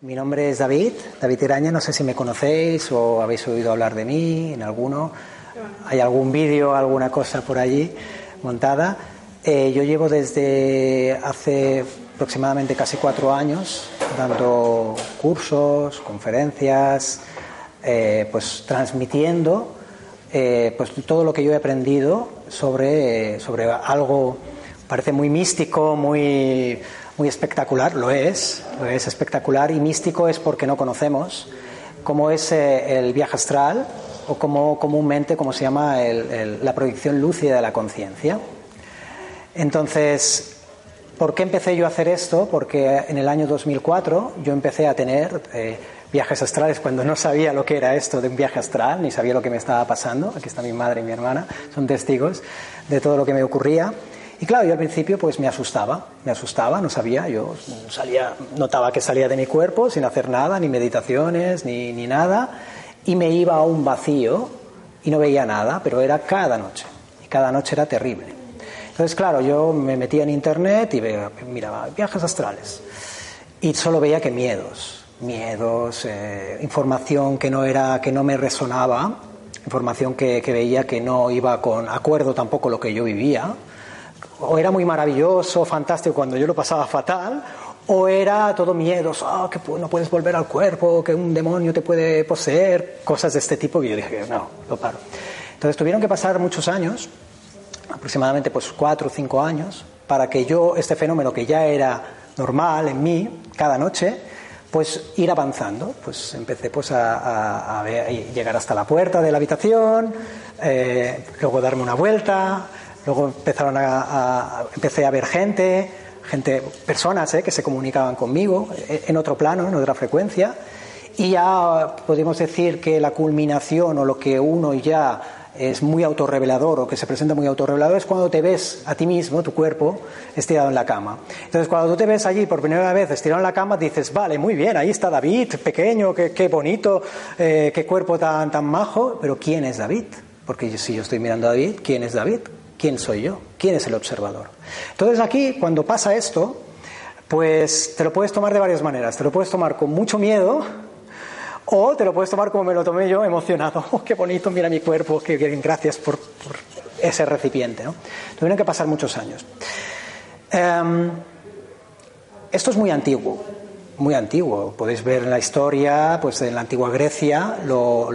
Mi nombre es David Iraña, no sé si me conocéis o habéis oído hablar de mí en alguno. Hay algún vídeo, alguna cosa por allí montada. Yo llevo desde hace aproximadamente casi 4 años dando cursos, conferencias, pues transmitiendo pues todo lo que yo he aprendido sobre algo parece muy místico, muy espectacular, lo es espectacular, y místico es porque no conocemos cómo es el viaje astral o cómo comúnmente se llama la proyección lúcida de la conciencia. Entonces, ¿por qué empecé yo a hacer esto? Porque en el año 2004 yo empecé a tener viajes astrales cuando no sabía lo que era esto de un viaje astral, ni sabía lo que me estaba pasando. Aquí está mi madre y mi hermana, son testigos de todo lo que me ocurría. Y claro, yo al principio pues me asustaba, no sabía, yo notaba que salía de mi cuerpo sin hacer nada, ni meditaciones, ni nada, y me iba a un vacío y no veía nada, pero era cada noche, y cada noche era terrible. Entonces, claro, yo me metía en internet y miraba viajes astrales, y solo veía que miedos, información que no me resonaba, información que veía que no iba con acuerdo tampoco lo que yo vivía. O era muy maravilloso, fantástico, cuando yo lo pasaba fatal, o era todo miedos, que no puedes volver al cuerpo, que un demonio te puede poseer, cosas de este tipo, que yo dije, no, lo paro. Entonces tuvieron que pasar muchos años, aproximadamente pues 4 o 5 años, para que yo, este fenómeno que ya era normal en mí, cada noche, pues ir avanzando. Pues empecé pues a llegar hasta la puerta de la habitación, luego darme una vuelta. Luego empecé a ver gente, personas que se comunicaban conmigo en otro plano, en otra frecuencia, y ya podemos decir que la culminación o lo que uno ya es muy autorrevelador o que se presenta muy autorrevelador es cuando te ves a ti mismo, tu cuerpo, estirado en la cama. Entonces, cuando tú te ves allí por primera vez estirado en la cama, dices, vale, muy bien, ahí está David, pequeño, qué bonito, qué cuerpo tan majo, pero ¿quién es David? Porque si yo estoy mirando a David, ¿quién es David? ¿Quién soy yo? ¿Quién es el observador? Entonces aquí, cuando pasa esto, pues te lo puedes tomar de varias maneras. Te lo puedes tomar con mucho miedo o te lo puedes tomar como me lo tomé yo, emocionado. ¡Oh, qué bonito! Mira mi cuerpo. ¡Qué bien! Gracias por ese recipiente, ¿no? Tuvieron que pasar muchos años. Esto es muy antiguo. Muy antiguo. Podéis ver en la historia, pues en la antigua Grecia, lo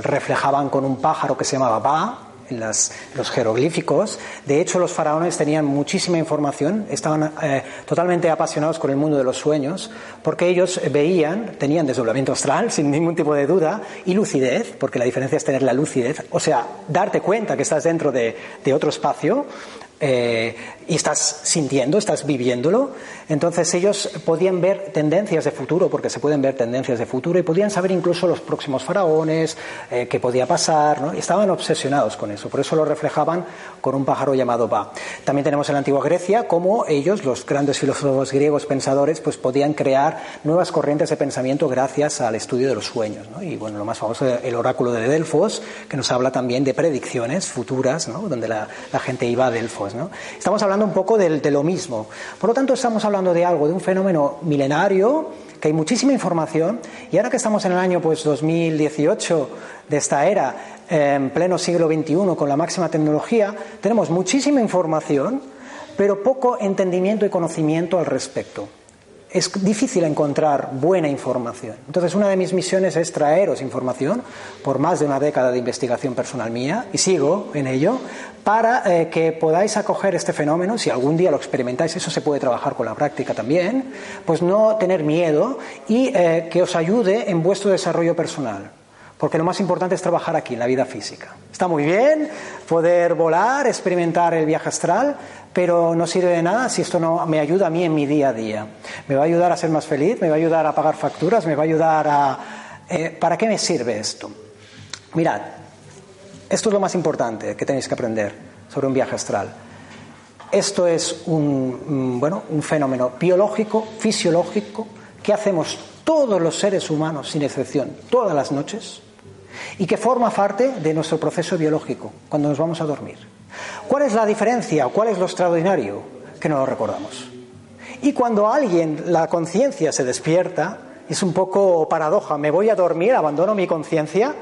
reflejaban con un pájaro que se llamaba Ba, en los jeroglíficos. De hecho, los faraones tenían muchísima información, estaban totalmente apasionados con el mundo de los sueños, porque ellos tenían desdoblamiento astral, sin ningún tipo de duda, y lucidez, porque la diferencia es tener la lucidez, o sea, darte cuenta que estás dentro de otro espacio, y estás sintiendo, estás viviéndolo. Entonces ellos podían ver tendencias de futuro, porque se pueden ver tendencias de futuro, y podían saber incluso los próximos faraones, qué podía pasar, ¿no? Y estaban obsesionados con eso, por eso lo reflejaban con un pájaro llamado Ba. También tenemos en la antigua Grecia cómo ellos, los grandes filósofos griegos pensadores, pues podían crear nuevas corrientes de pensamiento gracias al estudio de los sueños, ¿no? Y bueno, lo más famoso es el oráculo de Delfos, que nos habla también de predicciones futuras, ¿no? Donde la gente iba a Delfos, ¿no? Estamos hablando un poco de lo mismo. Por lo tanto, estamos hablando de algo, de un fenómeno milenario, que hay muchísima información, y ahora que estamos en el año 2018 de esta era, en pleno siglo XXI, con la máxima tecnología, tenemos muchísima información, pero poco entendimiento y conocimiento al respecto. Es difícil encontrar buena información. Entonces, una de mis misiones es traeros información, por más de una década de investigación personal mía, y sigo en ello, para que podáis acoger este fenómeno. Si algún día lo experimentáis, eso se puede trabajar con la práctica también, pues no tener miedo, y que os ayude en vuestro desarrollo personal. Porque lo más importante es trabajar aquí, en la vida física. Está muy bien poder volar, experimentar el viaje astral, pero no sirve de nada si esto no me ayuda a mí en mi día a día. Me va a ayudar a ser más feliz, me va a ayudar a pagar facturas, me va a ayudar a... ¿Para qué me sirve esto? Mirad, esto es lo más importante que tenéis que aprender sobre un viaje astral. Esto es un fenómeno biológico, fisiológico, que hacemos todos los seres humanos, sin excepción, todas las noches, y que forma parte de nuestro proceso biológico cuando nos vamos a dormir. ¿Cuál es la diferencia? ¿Cuál es lo extraordinario? Que no lo recordamos. Y cuando la conciencia se despierta, es un poco paradoja. Me voy a dormir, abandono mi conciencia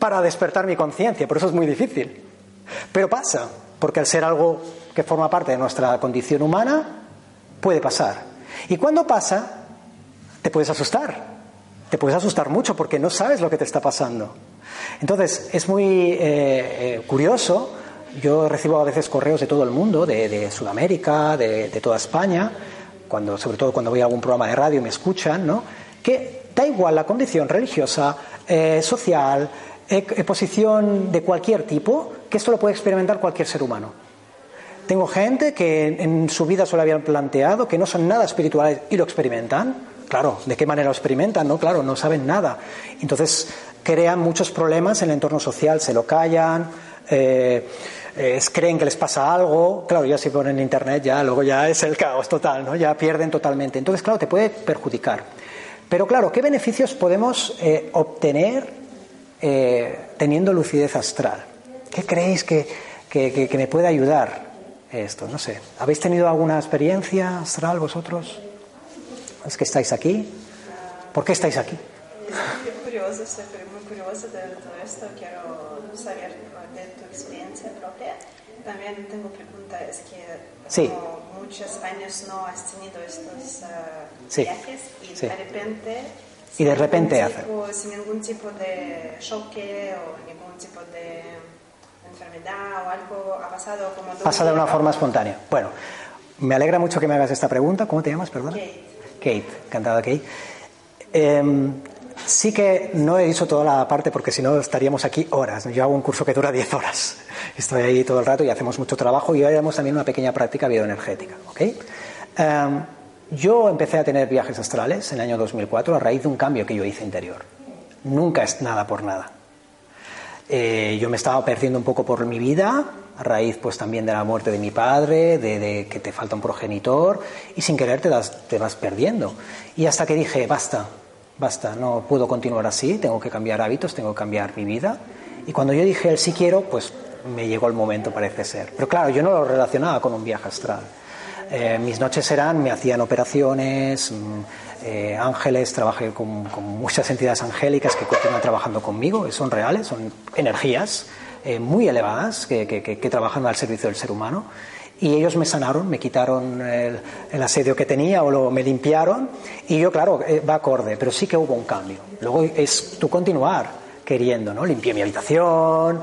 para despertar mi conciencia. Por eso es muy difícil. Pero pasa, porque al ser algo que forma parte de nuestra condición humana, puede pasar. Y cuando pasa, te puedes asustar. Te puedes asustar mucho porque no sabes lo que te está pasando. Entonces, es muy curioso. Yo recibo a veces correos de todo el mundo, de Sudamérica, de toda España, sobre todo cuando voy a algún programa de radio y me escuchan, ¿no? Que da igual la condición religiosa, social, posición de cualquier tipo, que esto lo puede experimentar cualquier ser humano. Tengo gente que en su vida se lo habían planteado, que no son nada espirituales y lo experimentan. Claro, ¿de qué manera lo experimentan? No, claro, no saben nada. Entonces crean muchos problemas en el entorno social, se lo callan, creen que les pasa algo. Claro, ya si ponen en internet, ya luego ya es el caos total, ¿no? Ya pierden totalmente. Entonces, claro, te puede perjudicar. Pero claro, ¿qué beneficios podemos obtener teniendo lucidez astral? ¿Qué creéis que me puede ayudar esto? No sé. ¿Habéis tenido alguna experiencia astral vosotros? ¿Es que estáis aquí? ¿Por qué estáis aquí? Estoy muy curiosa de todo esto. Quiero saber de tu experiencia propia. También tengo pregunta, es que sí, muchos años no has tenido estos viajes y sí, de repente sin ningún tipo de choque o ningún tipo de enfermedad o algo ha pasado como pasa de una forma espontánea. Bueno, me alegra mucho que me hagas esta pregunta. ¿Cómo te llamas, perdona? Kate, encantada, Kate. Sí que no he dicho toda la parte porque si no estaríamos aquí horas. Yo hago un curso que dura 10 horas. Estoy ahí todo el rato y hacemos mucho trabajo. Y ahora haremos también una pequeña práctica bioenergética, ¿ok? Yo empecé a tener viajes astrales en el año 2004 a raíz de un cambio que yo hice interior. Nunca es nada por nada. Yo me estaba perdiendo un poco por mi vida a raíz pues también de la muerte de mi padre, de que te falta un progenitor y sin querer te vas perdiendo. Y hasta que dije, basta, no puedo continuar así, tengo que cambiar hábitos, tengo que cambiar mi vida. Y cuando yo dije el sí quiero, pues me llegó el momento, parece ser. Pero claro, yo no lo relacionaba con un viaje astral. Mis noches me hacían operaciones, ángeles, trabajé con muchas entidades angélicas que continúan trabajando conmigo, son reales, son energías muy elevadas que trabajan al servicio del ser humano. Y ellos me sanaron, me quitaron el asedio que tenía me limpiaron. Y yo, claro, va acorde, pero sí que hubo un cambio. Luego es tú continuar queriendo, ¿no? Limpié mi habitación,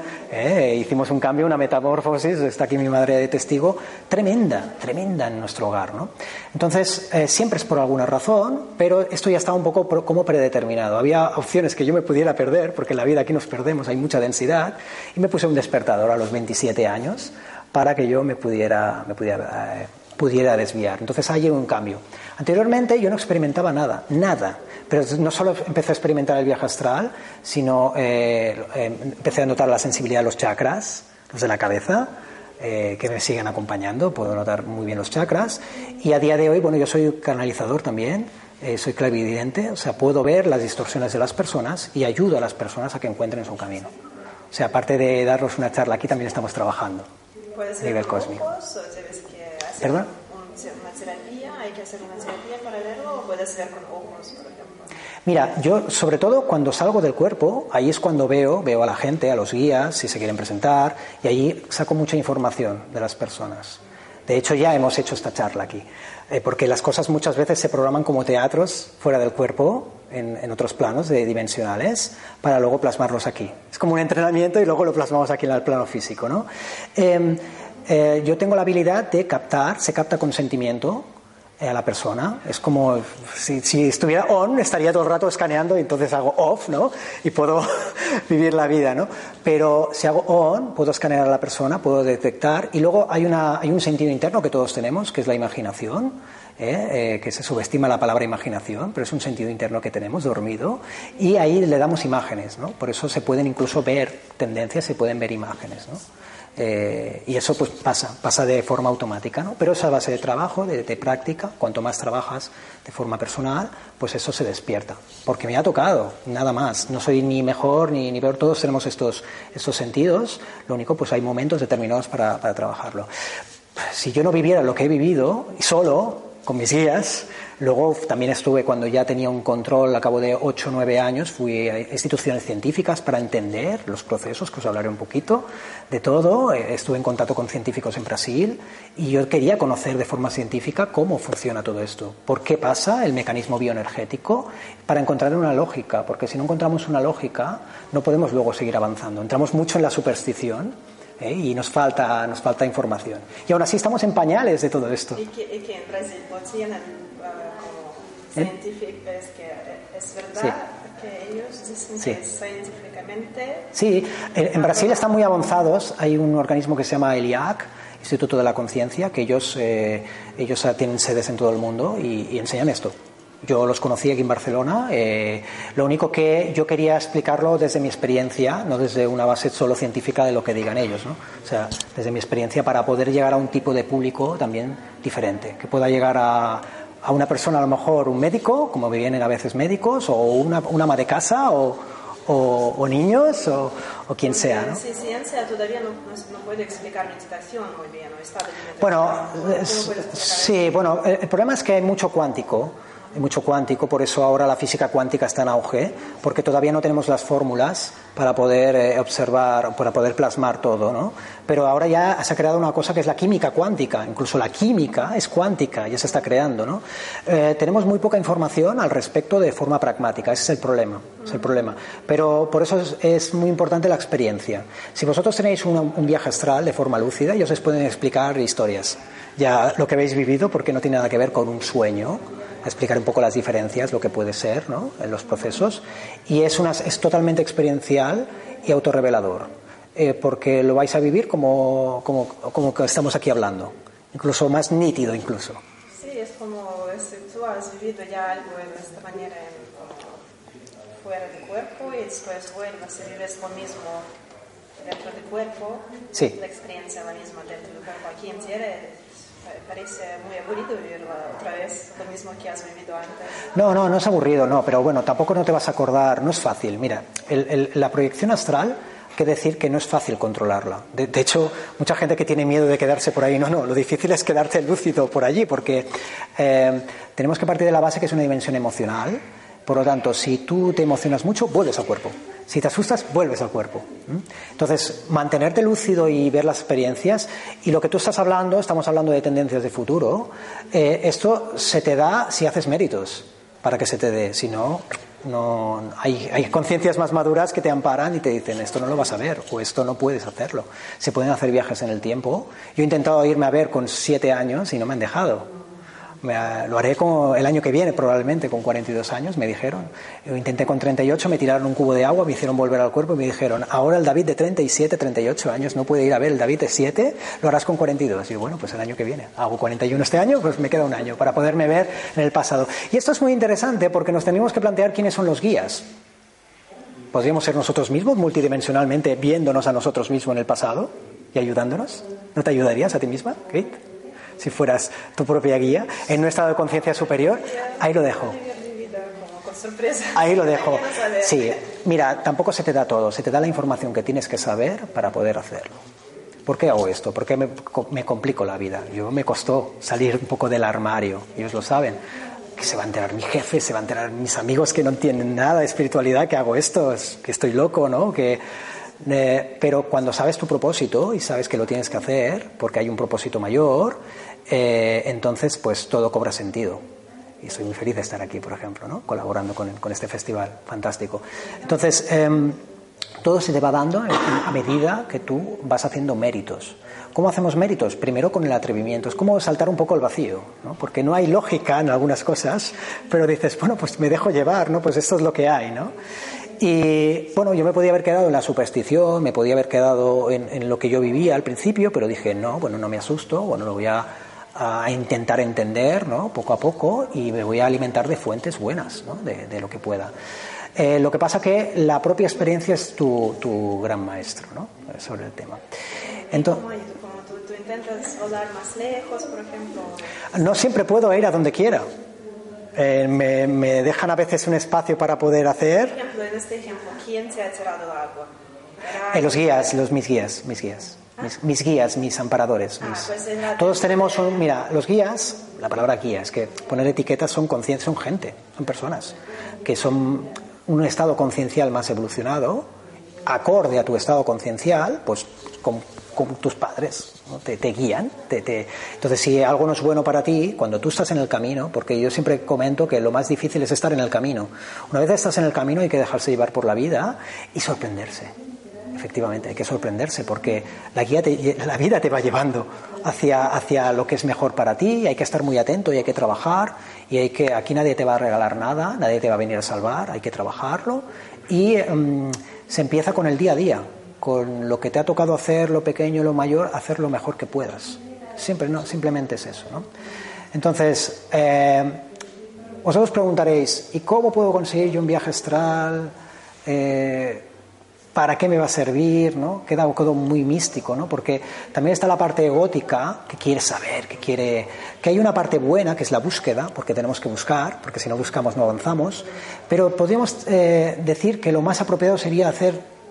hicimos un cambio, una metamorfosis, está aquí mi madre de testigo, tremenda en nuestro hogar, ¿no? Entonces, siempre es por alguna razón, pero esto ya estaba un poco como predeterminado. Había opciones que yo me pudiera perder, porque en la vida aquí nos perdemos, hay mucha densidad, y me puse un despertador a los 27 años, para que yo me pudiera desviar. Entonces ahí llegó un cambio. Anteriormente yo no experimentaba nada. Pero no solo empecé a experimentar el viaje astral, sino empecé a notar la sensibilidad de los chakras, los de la cabeza, que me siguen acompañando. Puedo notar muy bien los chakras. Y a día de hoy, bueno, yo soy canalizador también, soy clarividente, o sea, puedo ver las distorsiones de las personas y ayudo a las personas a que encuentren su camino. O sea, aparte de darles una charla aquí, también estamos trabajando. ¿Puede ser a nivel cósmico? ¿Perdón? ¿Hay que hacer una terapia en paralelo o puede ser con ojos, por ejemplo? Mira, yo sobre todo cuando salgo del cuerpo, ahí es cuando veo a la gente, a los guías, si se quieren presentar, y ahí saco mucha información de las personas. De hecho, ya hemos hecho esta charla aquí, porque las cosas muchas veces se programan como teatros fuera del cuerpo, en otros planos dimensionales, para luego plasmarlos aquí. Es como un entrenamiento y luego lo plasmamos aquí en el plano físico, ¿no? Yo tengo la habilidad de captar, se capta con sentimiento, a la persona. Es como si estuviera on, estaría todo el rato escaneando y entonces hago off, ¿no? Y puedo vivir la vida, ¿no? Pero si hago on, puedo escanear a la persona, puedo detectar. Y luego hay un sentido interno que todos tenemos, que es la imaginación, que se subestima la palabra imaginación, pero es un sentido interno que tenemos dormido. Y ahí le damos imágenes, ¿no? Por eso se pueden incluso ver tendencias, se pueden ver imágenes, ¿no? Y eso pues pasa de forma automática, ¿no? Pero esa base de trabajo, de práctica, cuanto más trabajas de forma personal, pues eso se despierta. Porque me ha tocado, nada más. No soy ni mejor ni peor, todos tenemos estos sentidos. Lo único, pues hay momentos determinados para trabajarlo. Si yo no viviera lo que he vivido, solo, con mis guías. Luego también estuve, cuando ya tenía un control, a cabo de 8 o 9 años, fui a instituciones científicas para entender los procesos, que os hablaré un poquito de todo. Estuve en contacto con científicos en Brasil y yo quería conocer de forma científica cómo funciona todo esto, por qué pasa el mecanismo bioenergético, para encontrar una lógica, porque si no encontramos una lógica no podemos luego seguir avanzando. Entramos mucho en la superstición, y nos falta información. Y aún así estamos en pañales de todo esto. Y que en Brasil lo tienen científico, es que es verdad, sí. Que ellos dicen sí. Que científicamente... Sí, en Brasil están muy avanzados, hay un organismo que se llama ELIAC, Instituto de la Conciencia, que ellos tienen sedes en todo el mundo y enseñan esto. Yo los conocí aquí en Barcelona. Lo único que yo quería explicarlo desde mi experiencia, no desde una base solo científica de lo que digan ellos, ¿no? O sea, desde mi experiencia, para poder llegar a un tipo de público también diferente, que pueda llegar a una persona, a lo mejor un médico, como vienen a veces médicos, o una ama de casa, o niños, o quien sea, ¿no? Sí, ciencia todavía no puede explicar meditación muy bien, o estado de meditación. Bueno, el problema es que hay mucho cuántico. Hay mucho cuántico, por eso ahora la física cuántica está en auge, porque todavía no tenemos las fórmulas para poder observar, para poder plasmar todo, ¿no? Pero ahora ya se ha creado una cosa que es la química cuántica, incluso la química es cuántica, ya se está creando, ¿no? Tenemos muy poca información al respecto de forma pragmática, ese es el problema, Pero por eso es muy importante la experiencia. Si vosotros tenéis un viaje astral de forma lúcida, ellos os pueden explicar historias, ya lo que habéis vivido, porque no tiene nada que ver con un sueño. A explicar un poco las diferencias, lo que puede ser, ¿no? En los procesos, y es totalmente experiencial y autorrevelador, porque lo vais a vivir como que estamos aquí hablando, incluso más nítido incluso. Sí, es como si tú has vivido ya algo en esta manera fuera del cuerpo y después vuelves y vives lo mismo dentro del cuerpo, sí. La experiencia la misma dentro del cuerpo aquí en tierra. Parece muy aburrido vivirlo otra vez, lo mismo que has vivido antes. No es aburrido, no, pero bueno, tampoco no te vas a acordar, no es fácil. Mira, la proyección astral, que decir que no es fácil controlarla. De hecho, mucha gente que tiene miedo de quedarse por ahí, no, lo difícil es quedarte lúcido por allí, porque tenemos que partir de la base que es una dimensión emocional. Por lo tanto, si tú te emocionas mucho, vuelves al cuerpo. Si te asustas, vuelves al cuerpo. Entonces, mantenerte lúcido y ver las experiencias. Y lo que tú estamos hablando de tendencias de futuro, esto se te da si haces méritos para que se te dé. Si no, hay conciencias más maduras que te amparan y te dicen, esto no lo vas a ver o esto no puedes hacerlo. Se pueden hacer viajes en el tiempo. Yo he intentado irme a ver con 7 años y no me han dejado. Lo haré el año que viene, probablemente, con 42 años, me dijeron. Yo intenté con 38, me tiraron un cubo de agua, me hicieron volver al cuerpo y me dijeron, ahora el David de 37, 38 años no puede ir a ver el David de 7, lo harás con 42. Y yo, bueno, pues el año que viene. Hago 41 este año, pues me queda un año para poderme ver en el pasado. Y esto es muy interesante porque nos tenemos que plantear quiénes son los guías. ¿Podríamos ser nosotros mismos, multidimensionalmente, viéndonos a nosotros mismos en el pasado y ayudándonos? ¿No te ayudarías a ti misma, Kate? Si fueras tu propia guía, en un estado de conciencia superior, ahí lo dejo. Ahí lo dejo. Sí, mira, tampoco se te da todo, se te da la información que tienes que saber para poder hacerlo. ¿Por qué hago esto? ¿Por qué me complico la vida? Me costó salir un poco del armario, ellos lo saben. Que se va a enterar mi jefe, se va a enterar mis amigos que no entienden nada de espiritualidad, que hago esto, que estoy loco, ¿no? Pero cuando sabes tu propósito y sabes que lo tienes que hacer porque hay un propósito mayor, entonces pues todo cobra sentido. Y soy muy feliz de estar aquí, por ejemplo, ¿no? Colaborando con este festival fantástico. Entonces Todo se te va dando a medida que tú vas haciendo méritos. ¿Cómo hacemos méritos? Primero con el atrevimiento. Es como saltar un poco al vacío, ¿no? Porque no hay lógica en algunas cosas, pero dices, bueno, pues me dejo llevar, ¿no? Pues esto es lo que hay, ¿no? Y bueno, yo me podía haber quedado en la superstición, me podía haber quedado en lo que yo vivía al principio, pero dije, no, bueno, no me asusto, bueno, lo voy a intentar entender, ¿no? Poco a poco, y me voy a alimentar de fuentes buenas, ¿no? De lo que pueda. Lo que pasa que la propia experiencia es tu gran maestro, ¿no? Sobre el tema. Entonces, ¿cómo tú intentas volar más lejos, por ejemplo? No siempre puedo ir a donde quiera. Me dejan a veces un espacio para poder hacer. Por ejemplo, en este ejemplo, ¿quién te ha tirado el agua? Los guías, mis guías. Mis guías, mis amparadores. Pues todos tenemos un... Mira, los guías, la palabra guía, es que poner etiquetas son conciencia, son gente, son personas, que son un estado conciencial más evolucionado, acorde a tu estado conciencial, pues con tus padres, ¿no? Te guían. Entonces, si algo no es bueno para ti, cuando tú estás en el camino, porque yo siempre comento que lo más difícil es estar en el camino. Una vez estás en el camino hay que dejarse llevar por la vida y sorprenderse. Efectivamente, hay que sorprenderse porque la vida te va llevando hacia lo que es mejor para ti, y hay que estar muy atento y hay que trabajar, y aquí nadie te va a regalar nada, nadie te va a venir a salvar, hay que trabajarlo, y se empieza con el día a día, con lo que te ha tocado hacer, lo pequeño, lo mayor, hacer lo mejor que puedas. Siempre, ¿no? Simplemente es eso, ¿no? Entonces, vosotros preguntaréis, ¿y cómo puedo conseguir yo un viaje astral? ¿Para qué me va a servir? ¿No? Queda muy místico, ¿no? Porque también está la parte gótica que quiere saber, que hay una parte buena que es la búsqueda, porque tenemos que buscar, porque si no buscamos no avanzamos, pero podríamos decir que lo más apropiado sería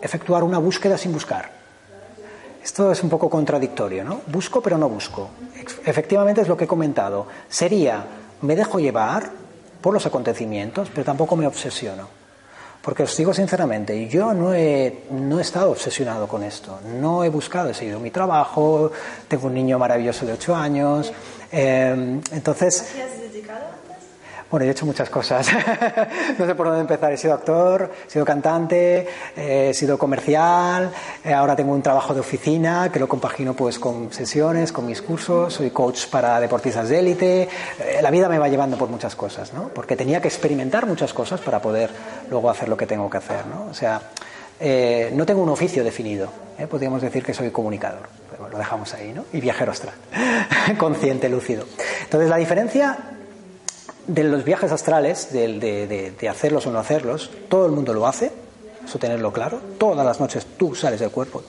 efectuar una búsqueda sin buscar. Esto es un poco contradictorio, ¿no? Busco pero no busco. Efectivamente es lo que he comentado. Sería, me dejo llevar por los acontecimientos, pero tampoco me obsesiono. Porque os digo sinceramente, yo no he estado obsesionado con esto, no he buscado, he seguido mi trabajo, tengo un niño maravilloso de 8 años, entonces... ¿A qué has dedicado antes? Bueno, yo he hecho muchas cosas, no sé por dónde empezar, he sido actor, he sido cantante, he sido comercial, ahora tengo un trabajo de oficina que lo compagino pues con sesiones, con mis cursos, soy coach para deportistas de élite, la vida me va llevando por muchas cosas, ¿no? Porque tenía que experimentar muchas cosas para poder luego hacer lo que tengo que hacer, ¿no? O sea, no tengo un oficio definido, podríamos decir que soy comunicador, pero lo dejamos ahí, ¿no? Y viajero astral, consciente, lúcido. Entonces la diferencia de los viajes astrales, de hacerlos o no hacerlos, todo el mundo lo hace, eso tenerlo claro, todas las noches tú sales del cuerpo,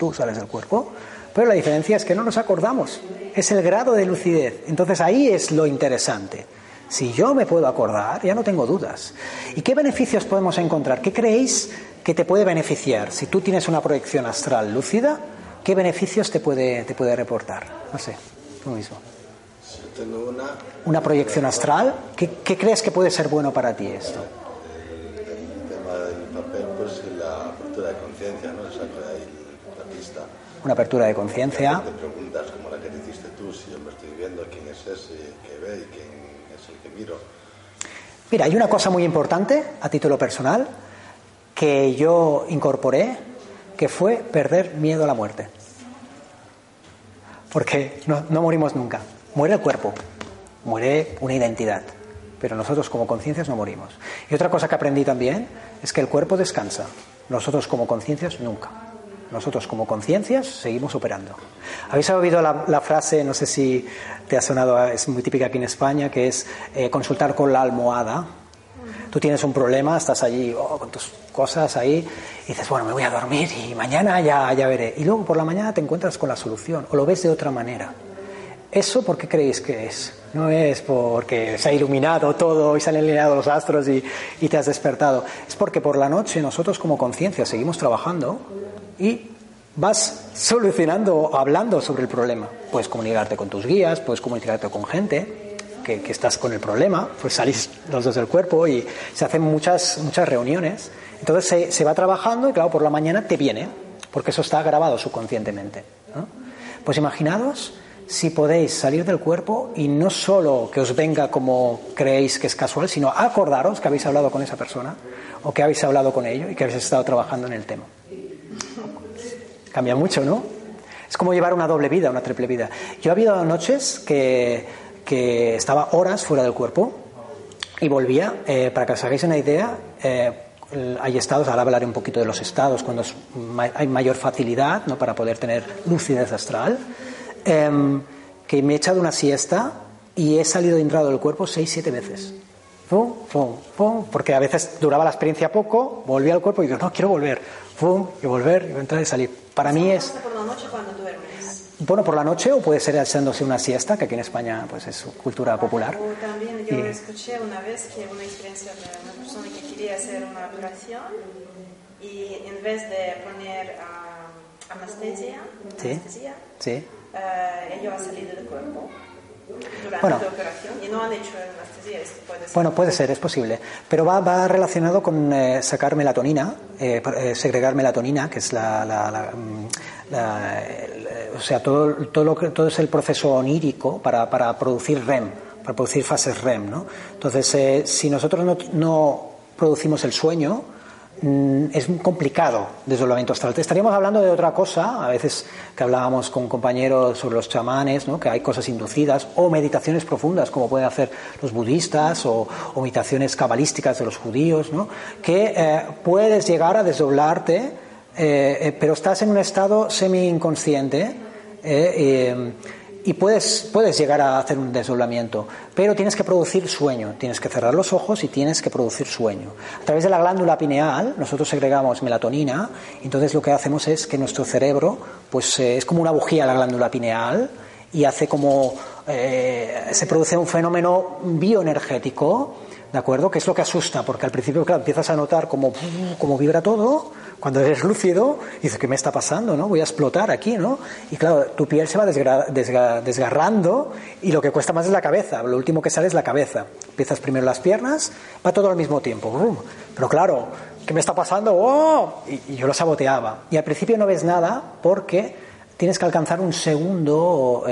pero la diferencia es que no nos acordamos, es el grado de lucidez, entonces ahí es lo interesante. Si yo me puedo acordar, ya no tengo dudas. ¿Y qué beneficios podemos encontrar? ¿Qué creéis que te puede beneficiar? Si tú tienes una proyección astral lúcida, ¿qué beneficios te puede reportar? No sé, tú mismo. Tengo una proyección astral. ¿Qué crees que puede ser bueno para ti esto? El tema del papel, pues la apertura de conciencia, ¿no? La pista. Una apertura de conciencia. Te preguntas como la que te hiciste tú, si yo me estoy viendo, quién es ese que ve y quién es el que miro. Mira, hay una cosa muy importante a título personal que yo incorporé, que fue perder miedo a la muerte. Porque no morimos nunca. Muere el cuerpo, muere una identidad, pero nosotros como conciencias no morimos. Y otra cosa que aprendí también es que el cuerpo descansa, nosotros como conciencias nunca. Nosotros como conciencias seguimos operando. ¿Habéis oído la frase, no sé si te ha sonado, es muy típica aquí en España, que es consultar con la almohada? Tú tienes un problema, estás allí con tus cosas ahí, y dices, bueno, me voy a dormir y mañana ya veré. Y luego por la mañana te encuentras con la solución o lo ves de otra manera. ¿Eso por qué creéis que es? No es porque se ha iluminado todo y se han alineado los astros y te has despertado. Es porque por la noche nosotros como conciencia seguimos trabajando y vas solucionando o hablando sobre el problema. Puedes comunicarte con tus guías, puedes comunicarte con gente que estás con el problema, pues salís los dos del cuerpo y se hacen muchas reuniones. Entonces se va trabajando y claro, por la mañana te viene, porque eso está grabado subconscientemente, ¿no? Pues imaginaos... Si podéis salir del cuerpo y no solo que os venga como creéis que es casual, sino acordaros que habéis hablado con esa persona o que habéis hablado con ello y que habéis estado trabajando en el tema. Cambia mucho, ¿no? Es como llevar una doble vida, una triple vida. Yo he habido noches que estaba horas fuera del cuerpo y volvía. Para que os hagáis una idea, hay estados, ahora hablaré un poquito de los estados, cuando hay mayor facilidad, ¿no?, para poder tener lucidez astral, que me he echado una siesta y he salido y entrado del cuerpo 6-7 veces. Fum, fum, fum, porque a veces duraba la experiencia poco, volvía al cuerpo y digo, no, quiero volver. Fum, y volver, y entrar y salir. Para mí es... ¿Por la noche cuando duermes? Bueno, por la noche, o puede ser echándose una siesta, que aquí en España pues es cultura popular. También yo escuché una vez que una experiencia de una persona que quería hacer una operación y en vez de poner anestesia, sí, ella ha salido del cuerpo. Bueno, la operación, y no han hecho anestesia, puede ser. Bueno, puede ser, es posible, pero va relacionado con sacar melatonina, segregar melatonina, que es o sea, todo es el proceso onírico para producir REM, para producir fases REM, ¿no? Entonces, si nosotros no producimos el sueño, es complicado desde el ámbito astral. Estaríamos hablando de otra cosa, a veces que hablábamos con compañeros sobre los chamanes, ¿no?, que hay cosas inducidas o meditaciones profundas, como pueden hacer los budistas o meditaciones cabalísticas de los judíos, ¿no?, que puedes llegar a desdoblarte, pero estás en un estado semi-inconsciente y puedes llegar a hacer un desdoblamiento, pero tienes que producir sueño, tienes que cerrar los ojos y tienes que producir sueño. A través de la glándula pineal nosotros segregamos melatonina, entonces lo que hacemos es que nuestro cerebro, pues es como una bujía la glándula pineal, y hace como se produce un fenómeno bioenergético, ¿de acuerdo?, que es lo que asusta, porque al principio, claro, empiezas a notar como vibra todo. Cuando eres lúcido, dices, ¿qué me está pasando?, ¿no? Voy a explotar aquí, ¿no? Y claro, tu piel se va desgarrando y lo que cuesta más es la cabeza. Lo último que sale es la cabeza. Empiezas primero las piernas, va todo al mismo tiempo. Pero claro, ¿qué me está pasando? ¡Oh! Y yo lo saboteaba. Y al principio no ves nada porque tienes que alcanzar un segundo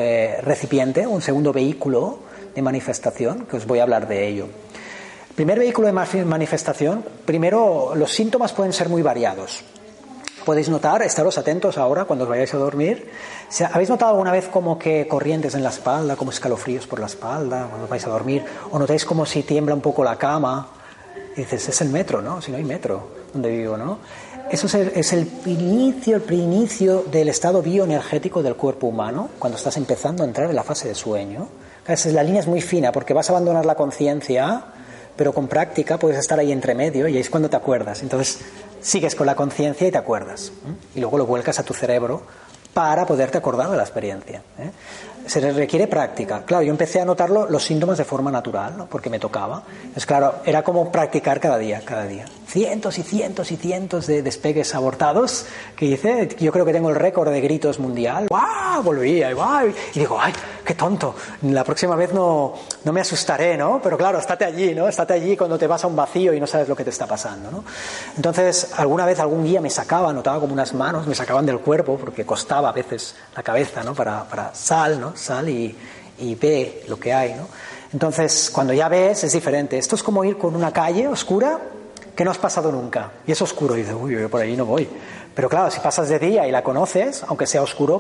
recipiente, un segundo vehículo de manifestación, que os voy a hablar de ello. Primer vehículo de manifestación. Primero, los síntomas pueden ser muy variados. Podéis notar, estaros atentos ahora cuando os vayáis a dormir. ¿Habéis notado alguna vez como que corrientes en la espalda, como escalofríos por la espalda cuando os vais a dormir? ¿O notáis como si tiembla un poco la cama? Y dices, es el metro, ¿no? Si no hay metro donde vivo, ¿no? Eso es el preinicio del estado bioenergético del cuerpo humano cuando estás empezando a entrar en la fase de sueño. La línea es muy fina porque vas a abandonar la conciencia, pero con práctica puedes estar ahí entre medio y ahí es cuando te acuerdas. Entonces sigues con la conciencia y te acuerdas. Y luego lo vuelcas a tu cerebro para poderte acordar de la experiencia. Se requiere práctica. Claro, yo empecé a notarlo, los síntomas de forma natural, ¿no?, porque me tocaba. Entonces, claro, era como practicar cada día. Cientos y cientos y cientos de despegues abortados que hice. Yo creo que tengo el récord de gritos mundial. ¡Guau! Volvía. ¡Guau! Y digo, ¡ay, qué tonto! La próxima vez no me asustaré, ¿no? Pero claro, estate allí, ¿no? Estate allí cuando te vas a un vacío y no sabes lo que te está pasando, ¿no? Entonces, alguna vez algún guía me sacaba, notaba como unas manos me sacaban del cuerpo porque costaba a veces la cabeza, ¿no? Para sal, ¿no? Sal y ve lo que hay, ¿no? Entonces, cuando ya ves, es diferente. Esto es como ir con una calle oscura que no has pasado nunca. Y es oscuro. Y dices, uy, yo por ahí no voy. Pero claro, si pasas de día y la conoces, aunque sea oscuro,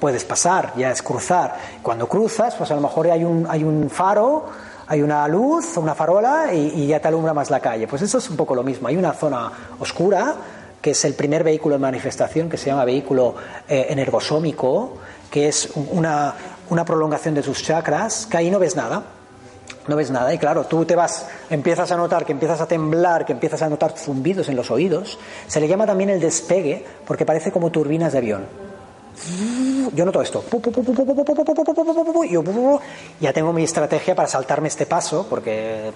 puedes pasar, ya es cruzar. Cuando cruzas, pues a lo mejor hay un faro, hay una luz, una farola, y ya te alumbra más la calle. Pues eso es un poco lo mismo. Hay una zona oscura, que es el primer vehículo de manifestación, que se llama vehículo energosómico, que es una prolongación de tus chakras, que ahí no ves nada, y claro, tú empiezas a notar que empiezas a temblar, que empiezas a notar zumbidos en los oídos. Se le llama también el despegue, porque parece como turbinas de avión. Yo noto esto, yo ya tengo mi estrategia para saltarme este paso, porque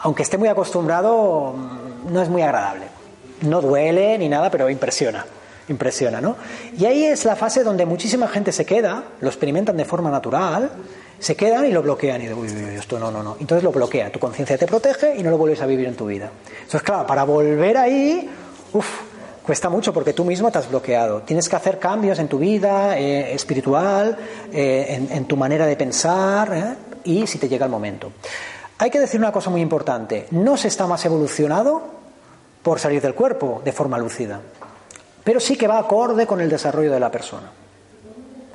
aunque esté muy acostumbrado, no es muy agradable, no duele ni nada, pero impresiona, ¿no? Y ahí es la fase donde muchísima gente se queda, lo experimentan de forma natural, se quedan y lo bloquean, y de uy, esto no, entonces lo bloquea, tu conciencia te protege y no lo vuelves a vivir en tu vida. Entonces, claro, para volver ahí, cuesta mucho porque tú mismo te has bloqueado. Tienes que hacer cambios en tu vida espiritual, en tu manera de pensar, y si te llega el momento. Hay que decir una cosa muy importante, no se está más evolucionado por salir del cuerpo de forma lúcida. pero sí que va acorde con el desarrollo de la persona.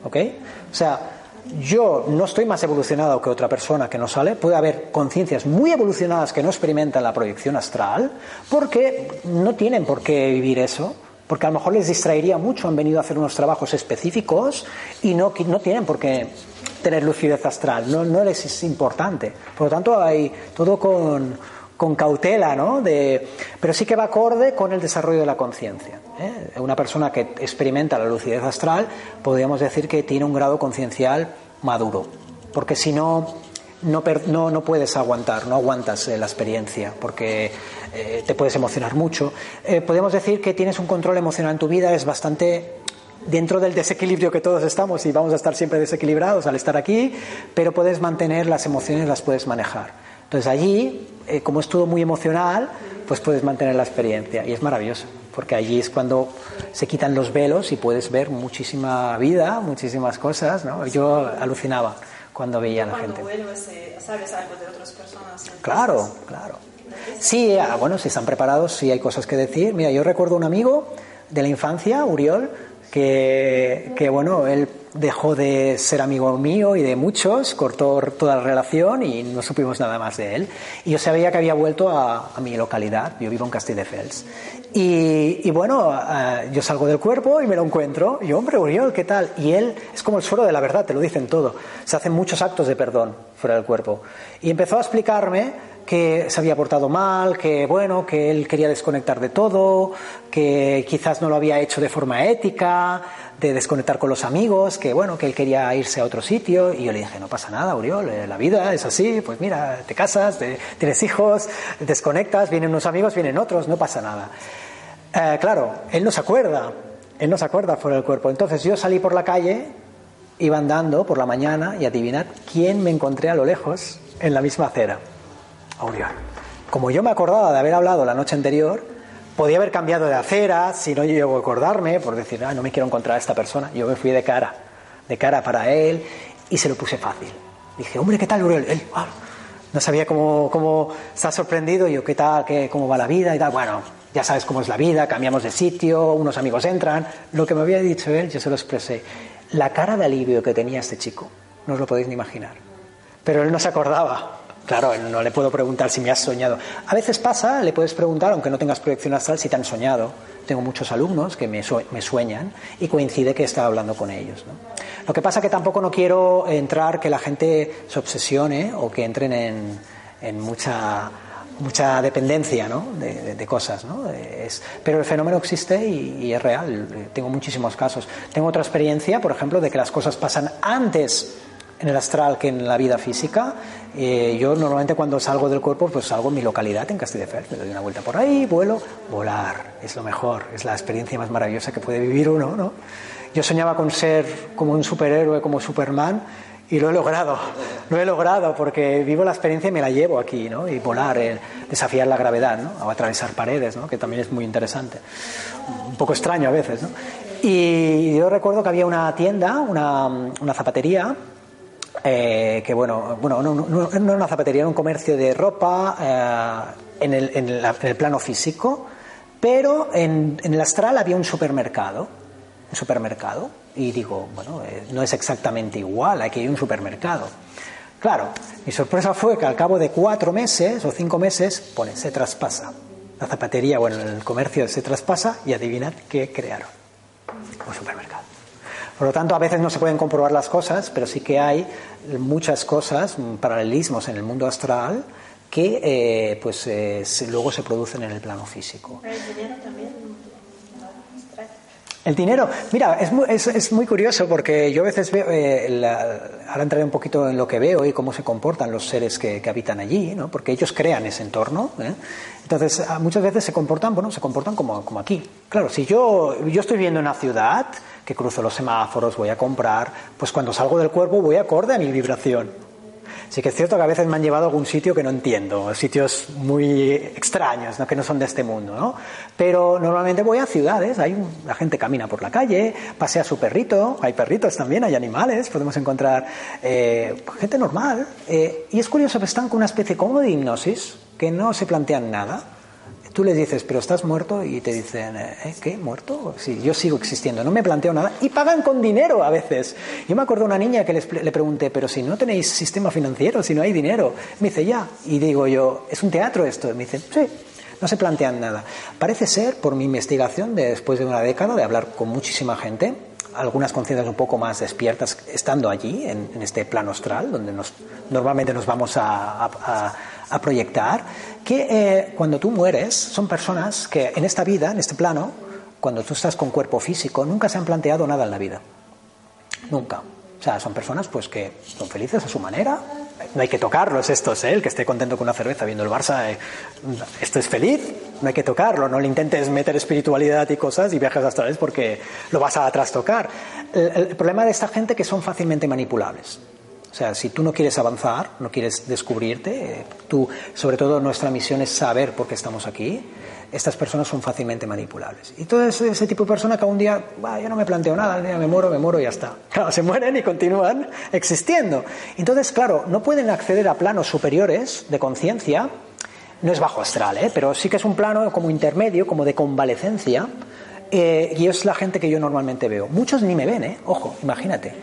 ¿Ok? O sea, yo no estoy más evolucionado que otra persona que no sale. Puede haber conciencias muy evolucionadas que no experimentan la proyección astral porque no tienen por qué vivir eso, porque a lo mejor les distraería mucho, han venido a hacer unos trabajos específicos y no tienen por qué tener lucidez astral, no les es importante. Por lo tanto, hay todo con cautela, ¿no? Pero sí que va acorde con el desarrollo de la conciencia, ¿eh? Una persona que experimenta la lucidez astral, podríamos decir que tiene un grado conciencial maduro, porque si no puedes aguantar, no aguantas la experiencia, porque te puedes emocionar mucho. Podemos decir que tienes un control emocional en tu vida, es bastante dentro del desequilibrio que todos estamos, y vamos a estar siempre desequilibrados al estar aquí, pero puedes mantener las emociones, las puedes manejar. Entonces allí, como es todo muy emocional, pues puedes mantener la experiencia, y es maravilloso, porque allí es cuando se quitan los velos y puedes ver muchísima vida, muchísimas cosas, ¿no? Yo alucinaba cuando veía a la gente. Vuelves, ¿sabes algo de otras personas? Entonces, claro. Sí, bueno, si están preparados, sí hay cosas que decir. Mira, yo recuerdo un amigo de la infancia, Oriol, que bueno, él dejó de ser amigo mío y de muchos, cortó toda la relación y no supimos nada más de él. Y yo sabía que había vuelto a mi localidad, yo vivo en Castelldefels. Y bueno, yo salgo del cuerpo y me lo encuentro, y hombre, Oriol, ¿qué tal? Y él es como el suero de la verdad, te lo dicen todo. Se hacen muchos actos de perdón fuera del cuerpo. Y empezó a explicarme que se había portado mal, que bueno, que él quería desconectar de todo, que quizás no lo había hecho de forma ética, de desconectar con los amigos, que bueno, que él quería irse a otro sitio. Y yo le dije, no pasa nada, Oriol, la vida es así, pues mira, te casas, tienes hijos, desconectas, vienen unos amigos, vienen otros, no pasa nada. Claro, él no se acuerda fuera del cuerpo. Entonces yo salí por la calle, iba andando por la mañana, y adivinad quién me encontré a lo lejos en la misma acera. Oriol. Como yo me acordaba de haber hablado la noche anterior, podía haber cambiado de acera, si no llego a acordarme, por decir, no me quiero encontrar a esta persona. Yo me fui de cara para él, y se lo puse fácil. Dije, hombre, ¿qué tal, Oriol? Él, no sabía cómo está sorprendido. Yo, ¿qué tal? ¿Cómo va la vida? Y tal. Bueno, ya sabes cómo es la vida, cambiamos de sitio, unos amigos entran. Lo que me había dicho él, yo se lo expresé. La cara de alivio que tenía este chico, no os lo podéis ni imaginar. Pero él no se acordaba. Claro, no le puedo preguntar si me has soñado. A veces pasa, le puedes preguntar, aunque no tengas proyección astral, si te han soñado. Tengo muchos alumnos que me sueñan y coincide que estaba hablando con ellos, ¿no? Lo que pasa que tampoco no quiero entrar que la gente se obsesione o que entren en mucha dependencia, ¿no? de cosas, ¿no? Pero el fenómeno existe y es real. Tengo muchísimos casos. Tengo otra experiencia, por ejemplo, de que las cosas pasan antes en el astral que en la vida física. Yo normalmente cuando salgo del cuerpo, pues salgo en mi localidad, en Castelldefels, me doy una vuelta por ahí, volar, es lo mejor, es la experiencia más maravillosa que puede vivir uno, ¿no? Yo soñaba con ser como un superhéroe, como Superman, y lo he logrado porque vivo la experiencia y me la llevo aquí, ¿no? Y volar, desafiar la gravedad, ¿no? O atravesar paredes, ¿no? Que también es muy interesante, un poco extraño a veces, ¿no? Y yo recuerdo que había una tienda, una zapatería, que bueno, no era una zapatería, era un comercio de ropa en el plano físico, pero en el astral había un supermercado, y digo, bueno, no es exactamente igual, aquí hay un supermercado. Claro, mi sorpresa fue que al cabo de 4 meses o 5 meses, se traspasa. La zapatería, bueno, el comercio se traspasa, y adivinad qué crearon, un supermercado. Por lo tanto, a veces no se pueden comprobar las cosas, pero sí que hay muchas cosas, paralelismos en el mundo astral que luego se producen en el plano físico. ¿Pero el dinero también? El dinero, mira, es muy curioso, porque yo a veces veo, ahora entraré un poquito en lo que veo y cómo se comportan los seres que habitan allí, ¿no? Porque ellos crean ese entorno, ¿eh? Entonces, muchas veces se comportan como aquí. Claro, si yo estoy viviendo en una ciudad, que cruzo los semáforos, voy a comprar, pues cuando salgo del cuerpo voy acorde a mi vibración. Sí que es cierto que a veces me han llevado a algún sitio que no entiendo, sitios muy extraños, ¿no? Que no son de este mundo, ¿no? Pero normalmente voy a ciudades, la gente camina por la calle, pasea a su perrito, hay perritos también, hay animales, podemos encontrar gente normal. Y es curioso que están con una especie como de hipnosis, que no se plantean nada. Tú les dices, pero estás muerto, y te dicen, ¿qué? ¿Muerto? Sí, yo sigo existiendo, no me planteo nada. Y pagan con dinero a veces. Yo me acuerdo de una niña que le pregunté, pero si no tenéis sistema financiero, si no hay dinero. Me dice, ya. Y digo yo, ¿es un teatro esto? Y me dice, sí. No se plantean nada. Parece ser, por mi investigación, después de una década de hablar con muchísima gente, algunas conciencias un poco más despiertas estando allí, en este plano astral, donde normalmente nos vamos a proyectar, que cuando tú mueres, son personas que en esta vida, en este plano, cuando tú estás con cuerpo físico, nunca se han planteado nada en la vida. Nunca. O sea, son personas pues que son felices a su manera. No hay que tocarlos estos, ¿eh? El que esté contento con una cerveza viendo el Barça, esto es feliz, no hay que tocarlo, no le intentes meter espiritualidad y cosas y viajes astrales porque lo vas a trastocar. El problema de esta gente es que son fácilmente manipulables. O sea, si tú no quieres avanzar, no quieres descubrirte, tú, sobre todo nuestra misión es saber por qué estamos aquí, estas personas son fácilmente manipulables. Y todo ese tipo de persona que un día, yo no me planteo nada, me muero y ya está. Claro, se mueren y continúan existiendo. Entonces, claro, no pueden acceder a planos superiores de conciencia, no es bajo astral, pero sí que es un plano como intermedio, como de convalecencia. Y es la gente que yo normalmente veo. Muchos ni me ven, ojo, imagínate,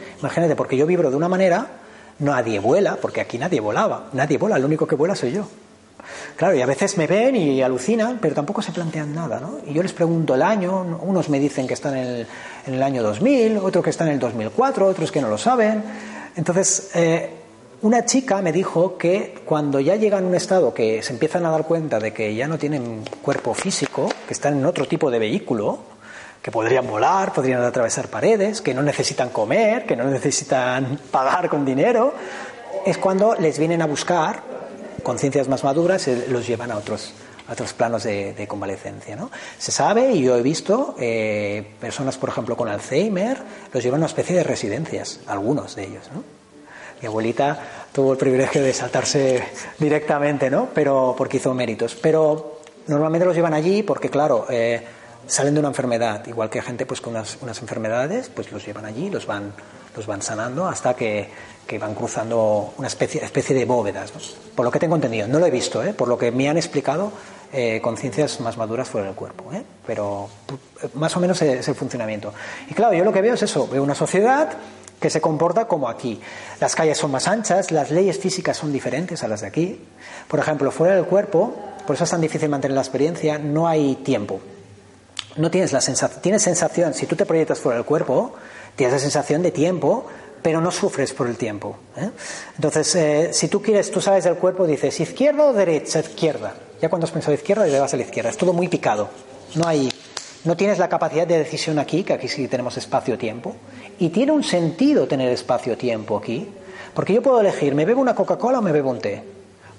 porque yo vibro de una manera. Nadie vuela, porque aquí nadie volaba. Nadie vuela, el único que vuela soy yo. Claro, y a veces me ven y alucinan, pero tampoco se plantean nada, ¿no? Y yo les pregunto el año, unos me dicen que están en el año 2000, otros que están en el 2004, otros que no lo saben. Entonces, una chica me dijo que cuando ya llegan a un estado que se empiezan a dar cuenta de que ya no tienen cuerpo físico, que están en otro tipo de vehículo, que podrían volar, podrían atravesar paredes, que no necesitan comer, que no necesitan pagar con dinero, es cuando les vienen a buscar, conciencias más maduras, los llevan a otros planos de convalecencia, ¿no? Se sabe, y yo he visto, personas, por ejemplo, con Alzheimer, los llevan a una especie de residencias, algunos de ellos, ¿no? Mi abuelita tuvo el privilegio de saltarse directamente, ¿no? Pero porque hizo méritos. Pero normalmente los llevan allí porque, claro, salen de una enfermedad, igual que gente pues con unas enfermedades, pues los llevan allí, los van sanando hasta que van cruzando una especie de bóvedas, ¿no? Por lo que tengo entendido, no lo he visto, por lo que me han explicado, conciencias más maduras fuera del cuerpo, pero más o menos es el funcionamiento. Y claro, yo lo que veo es eso, veo una sociedad que se comporta como aquí. Las calles son más anchas, las leyes físicas son diferentes a las de aquí. Por ejemplo, fuera del cuerpo, por eso es tan difícil mantener la experiencia, no hay tiempo. No tienes la sensación, tienes sensación, si tú te proyectas fuera del cuerpo, tienes la sensación de tiempo, pero no sufres por el tiempo, Entonces, si tú quieres, tú sabes del cuerpo, dices izquierda o derecha, izquierda. Ya cuando has pensado izquierda, ya vas a la izquierda. Es todo muy picado. No tienes la capacidad de decisión aquí, que aquí sí tenemos espacio-tiempo. Y tiene un sentido tener espacio-tiempo aquí, porque yo puedo elegir, ¿me bebo una Coca-Cola o me bebo un té?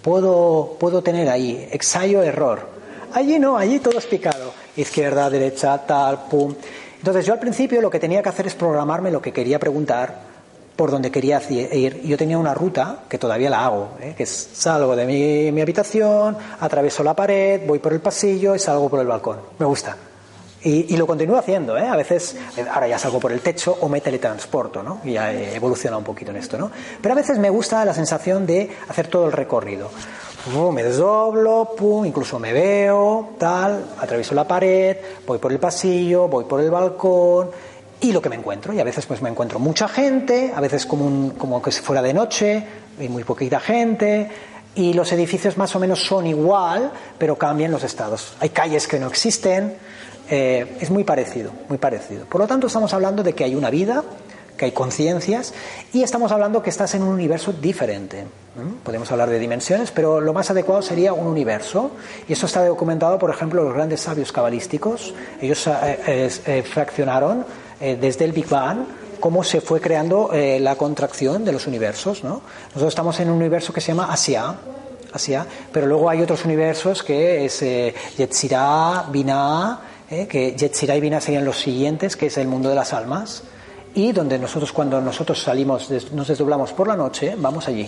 Puedo tener ahí, ensayo-error. Allí no, allí todo es picado. Izquierda, derecha, tal, pum. Entonces yo al principio lo que tenía que hacer es programarme lo que quería preguntar, por donde quería ir. Yo tenía una ruta, que todavía la hago, que es salgo de mi habitación, atravieso la pared, voy por el pasillo y salgo por el balcón. Me gusta. Y lo continúo haciendo, A veces, ahora ya salgo por el techo o me teletransporto, ¿no? Y ya he evolucionado un poquito en esto, ¿no? Pero a veces me gusta la sensación de hacer todo el recorrido. Me desdoblo, pum, incluso me veo, tal, atravieso la pared, voy por el pasillo, voy por el balcón y lo que me encuentro. Y a veces pues me encuentro mucha gente, a veces como que fuera de noche y muy poquita gente, y los edificios más o menos son igual, pero cambian los estados. Hay calles que no existen, es muy parecido. Por lo tanto estamos hablando de que hay una vida, que hay conciencias, y estamos hablando que estás en un universo diferente. Podemos hablar de dimensiones, pero lo más adecuado sería un universo, y eso está documentado, por ejemplo, los grandes sabios cabalísticos. Ellos fraccionaron desde el Big Bang cómo se fue creando la contracción de los universos, ¿no? Nosotros estamos en un universo que se llama Asia, pero luego hay otros universos que es Yetzirah, Binah, que Yetzirah y Binah serían los siguientes, que es el mundo de las almas, y donde nosotros, cuando nosotros salimos, nos desdoblamos por la noche, vamos allí.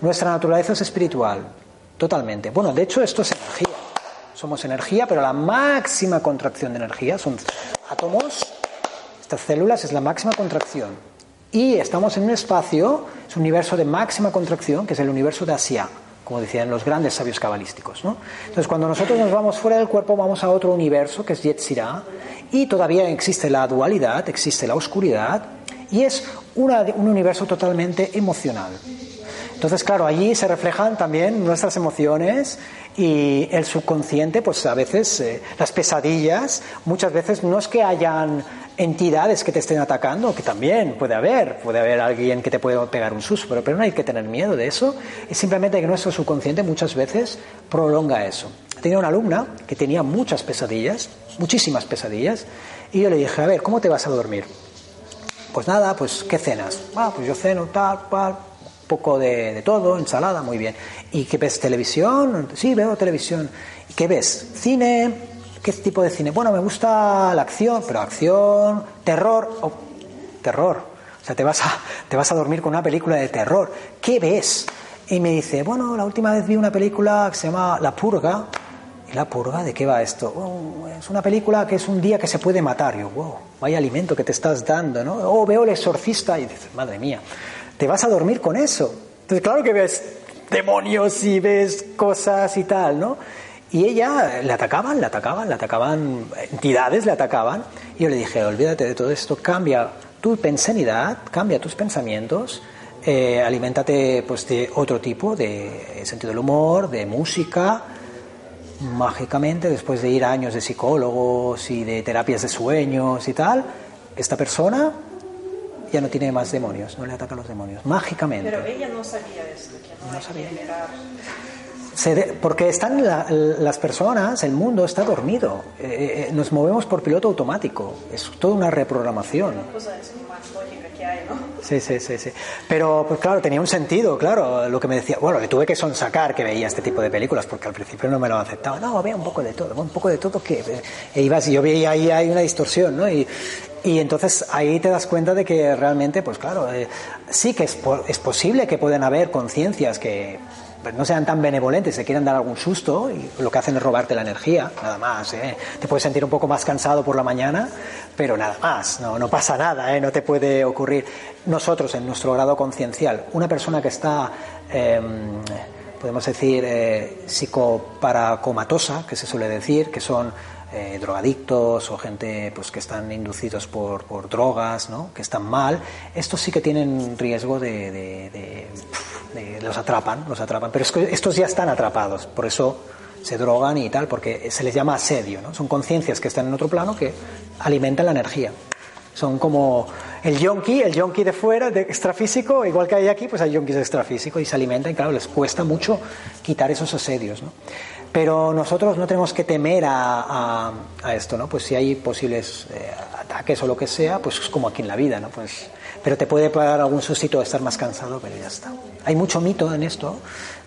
Nuestra naturaleza es espiritual, totalmente. Bueno, de hecho esto es energía. Somos energía, pero la máxima contracción de energía son átomos. Estas células es la máxima contracción. Y estamos en un espacio, es un universo de máxima contracción, que es el universo de Asia, como decían los grandes sabios cabalísticos, ¿no? Entonces, cuando nosotros nos vamos fuera del cuerpo, vamos a otro universo, que es Yetzirah, y todavía existe la dualidad, existe la oscuridad, y es un universo totalmente emocional. Entonces, claro, allí se reflejan también nuestras emociones y el subconsciente, pues a veces las pesadillas, muchas veces no es que hayan entidades que te estén atacando, que también puede haber alguien que te puede pegar un susto, pero no hay que tener miedo de eso, es simplemente que nuestro subconsciente muchas veces prolonga eso. Tenía una alumna que tenía muchas pesadillas, muchísimas pesadillas, y yo le dije, a ver, ¿cómo te vas a dormir? Pues nada, pues ¿qué cenas? Ah, pues yo ceno tal, cual, poco de todo, ensalada, muy bien. ¿Y qué ves? ¿Televisión? Sí, veo televisión. ¿Y qué ves? ¿Cine? ¿Qué tipo de cine? Bueno, me gusta la acción, pero acción, terror. Oh, terror. O sea, te vas a dormir con una película de terror. ¿Qué ves? Y me dice, bueno, la última vez vi una película que se llama La Purga. ¿Y La Purga? ¿De qué va esto? Oh, es una película que es un día que se puede matar. Yo, wow, vaya alimento que te estás dando, ¿no? Oh, veo El Exorcista. Y dices, madre mía, te vas a dormir con eso. Entonces, claro que ves demonios y ves cosas y tal, ¿no? Y ella, le atacaban, entidades le atacaban. Y yo le dije, olvídate de todo esto, cambia tu pensanidad, cambia tus pensamientos, aliméntate pues de otro tipo, de sentido del humor, de música. Mágicamente, después de ir a años de psicólogos y de terapias de sueños y tal, esta persona ya no tiene más demonios, no le atacan los demonios, mágicamente. Pero ella no sabía esto, que no sabía. Porque están las personas, el mundo está dormido, nos movemos por piloto automático, es toda una reprogramación. Es una cosa, es más lógica que hay, ¿no? Sí. Pero, pues claro, tenía un sentido, claro, lo que me decía, bueno, le tuve que sonsacar que veía este tipo de películas, porque al principio no me lo aceptaba, no, veía un poco de todo, que yo veía ahí hay una distorsión, ¿no? Y entonces ahí te das cuenta de que realmente, pues claro, sí que es posible que pueden haber conciencias que no sean tan benevolentes, se quieran dar algún susto y lo que hacen es robarte la energía, nada más, ¿eh? Te puedes sentir un poco más cansado por la mañana, pero nada más, no pasa nada, ¿eh? No te puede ocurrir. Nosotros, en nuestro grado conciencial, una persona que está, podemos decir, psicoparacomatosa, que se suele decir, que son drogadictos o gente pues que están inducidos por drogas, ¿no? Que están mal, estos sí que tienen riesgo de los atrapan, pero es que estos ya están atrapados, por eso se drogan y tal, porque se les llama asedio, ¿no? Son conciencias que están en otro plano que alimentan la energía. Son como el yonki de fuera, de extrafísico, igual que hay aquí, pues hay yonkis extrafísicos y se alimentan, y claro, les cuesta mucho quitar esos asedios, ¿no? Pero nosotros no tenemos que temer a esto, ¿no? Pues si hay posibles ataques o lo que sea, pues es como aquí en la vida, ¿no? Pues, pero te puede pagar algún sustito de estar más cansado, pero ya está. Hay mucho mito en esto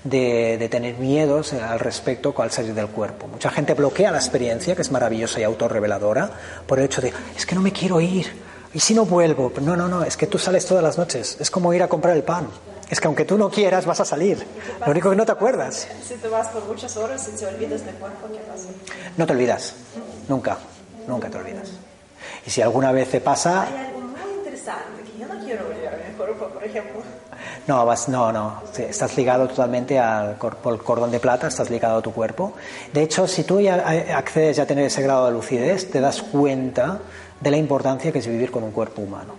de tener miedos al respecto al salir del cuerpo. Mucha gente bloquea la experiencia, que es maravillosa y autorreveladora, por el hecho de, es que no me quiero ir, y si no vuelvo. No, es que tú sales todas las noches, es como ir a comprar el pan. Es que aunque tú no quieras, vas a salir. Lo único que no te acuerdas. Si te vas por muchas horas y te olvidas del cuerpo, ¿qué pasa? No te olvidas. Nunca te olvidas. Y si alguna vez te pasa... Hay algo muy interesante que yo no quiero olvidar mi cuerpo, por ejemplo. No. Estás ligado totalmente al cordón de plata, estás ligado a tu cuerpo. De hecho, si tú ya accedes a tener ese grado de lucidez, te das cuenta de la importancia que es vivir con un cuerpo humano.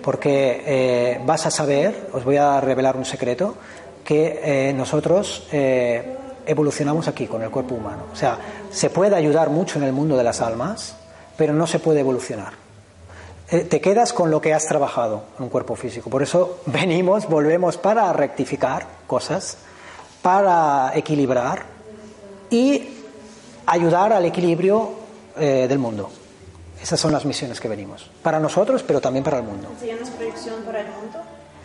Porque vas a saber, os voy a revelar un secreto, que nosotros evolucionamos aquí con el cuerpo humano. O sea, se puede ayudar mucho en el mundo de las almas, pero no se puede evolucionar. Te quedas con lo que has trabajado en un cuerpo físico. Por eso volvemos para rectificar cosas, para equilibrar y ayudar al equilibrio del mundo. Esas son las misiones que venimos. Para nosotros, pero también para el mundo. ¿Tienes proyección para el mundo?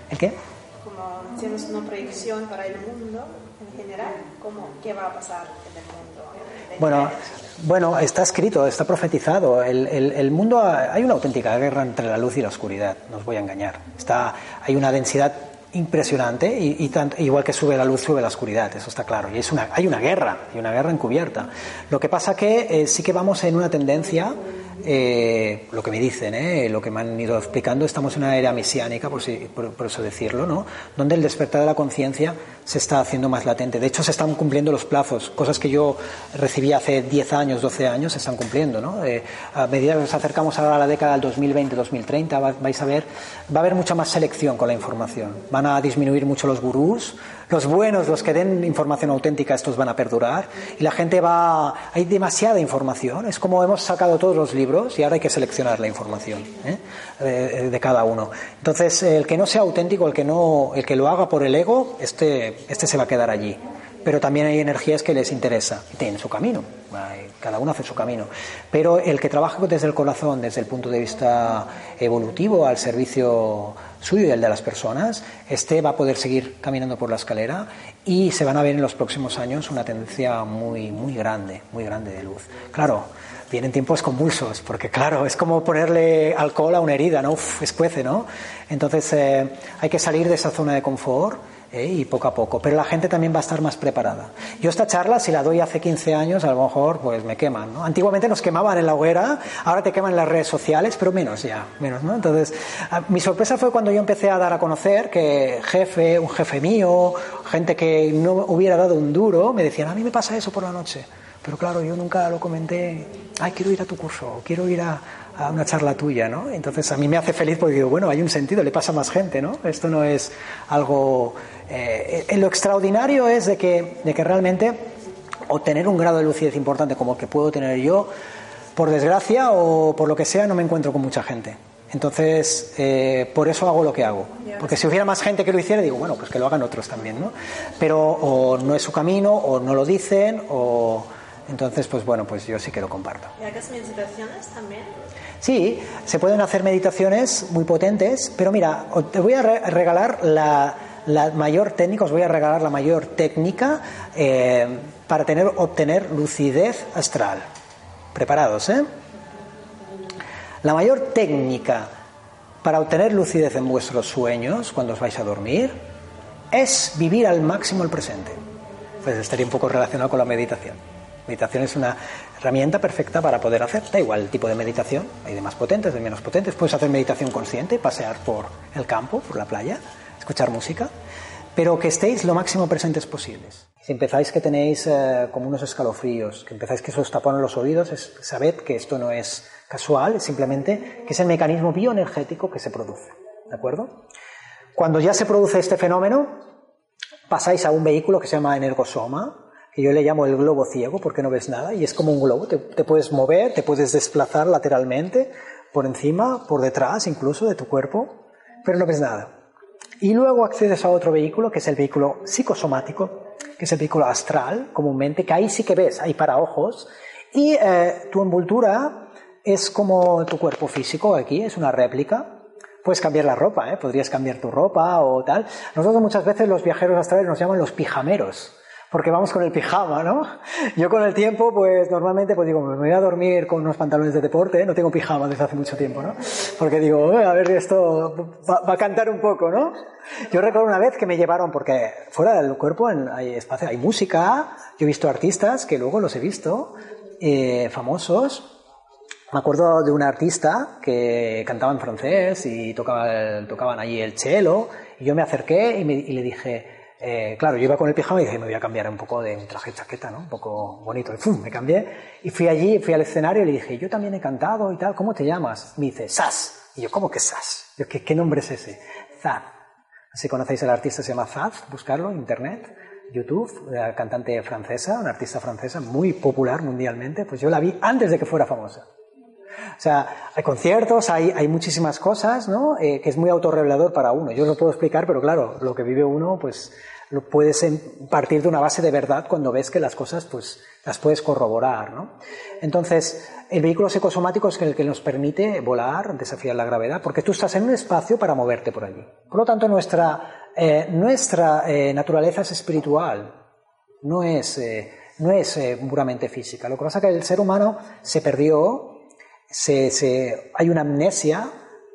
¿El qué? Como tienes una proyección para el mundo en general, ¿cómo, qué va a pasar en el mundo? Bueno, está escrito, está profetizado. El mundo, hay una auténtica guerra entre la luz y la oscuridad, no os voy a engañar. Hay una densidad impresionante y igual que sube la luz, sube la oscuridad, eso está claro. Y hay una guerra encubierta. Lo que pasa que sí que vamos en una tendencia lo que me dicen, lo que me han ido explicando, estamos en una era mesiánica, por eso decirlo, ¿no? Donde el despertar de la conciencia se está haciendo más latente. De hecho, se están cumpliendo los plazos. Cosas que yo recibí hace 10 años, 12 años, se están cumpliendo, ¿no? A medida que nos acercamos ahora a la década del 2020, 2030, vais a ver, va a haber mucha más selección con la información. Van a disminuir mucho los gurús. Los buenos, los que den información auténtica, estos van a perdurar. Y la gente va... Hay demasiada información. Es como hemos sacado todos los libros y ahora hay que seleccionar la información de cada uno. Entonces, el que no sea auténtico, el que lo haga por el ego, este se va a quedar allí. Pero también hay energías que les interesa. Y tienen su camino. Cada uno hace su camino. Pero el que trabaja desde el corazón, desde el punto de vista evolutivo, al servicio suyo y el de las personas, va a poder seguir caminando por la escalera y se van a ver en los próximos años una tendencia muy grande de luz. Claro, vienen tiempos convulsos, porque claro, es como ponerle alcohol a una herida, ¿no? Uf, escuece, ¿no? Entonces hay que salir de esa zona de confort y poco a poco, pero la gente también va a estar más preparada. Yo esta charla, si la doy hace 15 años, a lo mejor pues me queman, ¿no? Antiguamente nos quemaban en la hoguera, ahora te queman en las redes sociales, pero menos, ¿no? Entonces, mi sorpresa fue cuando yo empecé a dar a conocer que un jefe mío, gente que no hubiera dado un duro, me decían, a mí me pasa eso por la noche. Pero claro, yo nunca lo comenté, ay, quiero ir a tu curso, quiero ir a una charla tuya, ¿no? Entonces a mí me hace feliz porque digo, bueno, hay un sentido, le pasa a más gente, ¿no? Esto no es algo... lo extraordinario es de que realmente obtener un grado de lucidez importante como el que puedo tener yo, por desgracia o por lo que sea, no me encuentro con mucha gente. Entonces, por eso hago lo que hago. Porque si hubiera más gente que lo hiciera, digo, bueno, pues que lo hagan otros también, ¿no? Pero o no es su camino, o no lo dicen, o... Entonces, pues bueno, pues yo sí que lo comparto. ¿Y hagas meditaciones también? Sí, se pueden hacer meditaciones muy potentes, pero mira, te voy a regalar la mayor técnica para obtener lucidez astral. Preparados, ¿eh? La mayor técnica para obtener lucidez en vuestros sueños, cuando os vais a dormir, es vivir al máximo el presente. Pues estaría un poco relacionado con la meditación. Meditación es una herramienta perfecta para poder hacer, da igual el tipo de meditación, hay de más potentes, de menos potentes, puedes hacer meditación consciente, pasear por el campo, por la playa, escuchar música, pero que estéis lo máximo presentes posibles. Si empezáis que tenéis como unos escalofríos, que empezáis que se os tapan los oídos, sabed que esto no es casual, es simplemente que es el mecanismo bioenergético que se produce, ¿de acuerdo? Cuando ya se produce este fenómeno, pasáis a un vehículo que se llama energosoma, que yo le llamo el globo ciego porque no ves nada y es como un globo, te puedes mover, te puedes desplazar lateralmente, por encima, por detrás incluso de tu cuerpo, pero no ves nada. Y luego accedes a otro vehículo que es el vehículo psicosomático, que es el vehículo astral comúnmente, que ahí sí que ves, hay paraojos y tu envoltura es como tu cuerpo físico aquí, es una réplica. Puedes cambiar la ropa, podrías cambiar tu ropa o tal. Nosotros muchas veces los viajeros astrales nos llaman los pijameros, porque vamos con el pijama, ¿no? Yo con el tiempo, pues normalmente, pues digo, me voy a dormir con unos pantalones de deporte, no tengo pijama desde hace mucho tiempo, ¿no? Porque digo, a ver, esto va a cantar un poco, ¿no? Yo recuerdo una vez que me llevaron, porque fuera del cuerpo hay espacio, hay música, yo he visto artistas que luego los he visto, famosos. Me acuerdo de una artista que cantaba en francés y tocaban allí el cello, y yo me acerqué y le dije... claro, yo iba con el pijama y dije, me voy a cambiar un poco de un traje de chaqueta, ¿no? Un poco bonito. Y ¡fum! Me cambié. Y fui allí, fui al escenario y le dije, yo también he cantado y tal, ¿cómo te llamas? Me dice, Zaz. Y yo, ¿cómo que Zaz? Yo, ¿qué nombre es ese? Zaz. Si conocéis al artista, se llama Zaz, buscarlo en internet, YouTube, una cantante francesa, una artista francesa muy popular mundialmente. Pues yo la vi antes de que fuera famosa. O sea, hay conciertos, hay muchísimas cosas, ¿no? Que es muy autorrevelador para uno. Yo os lo puedo explicar, pero claro, lo que vive uno, pues lo puedes partir de una base de verdad cuando ves que las cosas, pues las puedes corroborar, ¿no? Entonces, el vehículo psicosomático es el que nos permite volar, desafiar la gravedad, porque tú estás en un espacio para moverte por allí. Por lo tanto, nuestra naturaleza es espiritual, no es puramente física. Lo que pasa es que el ser humano se perdió. Hay una amnesia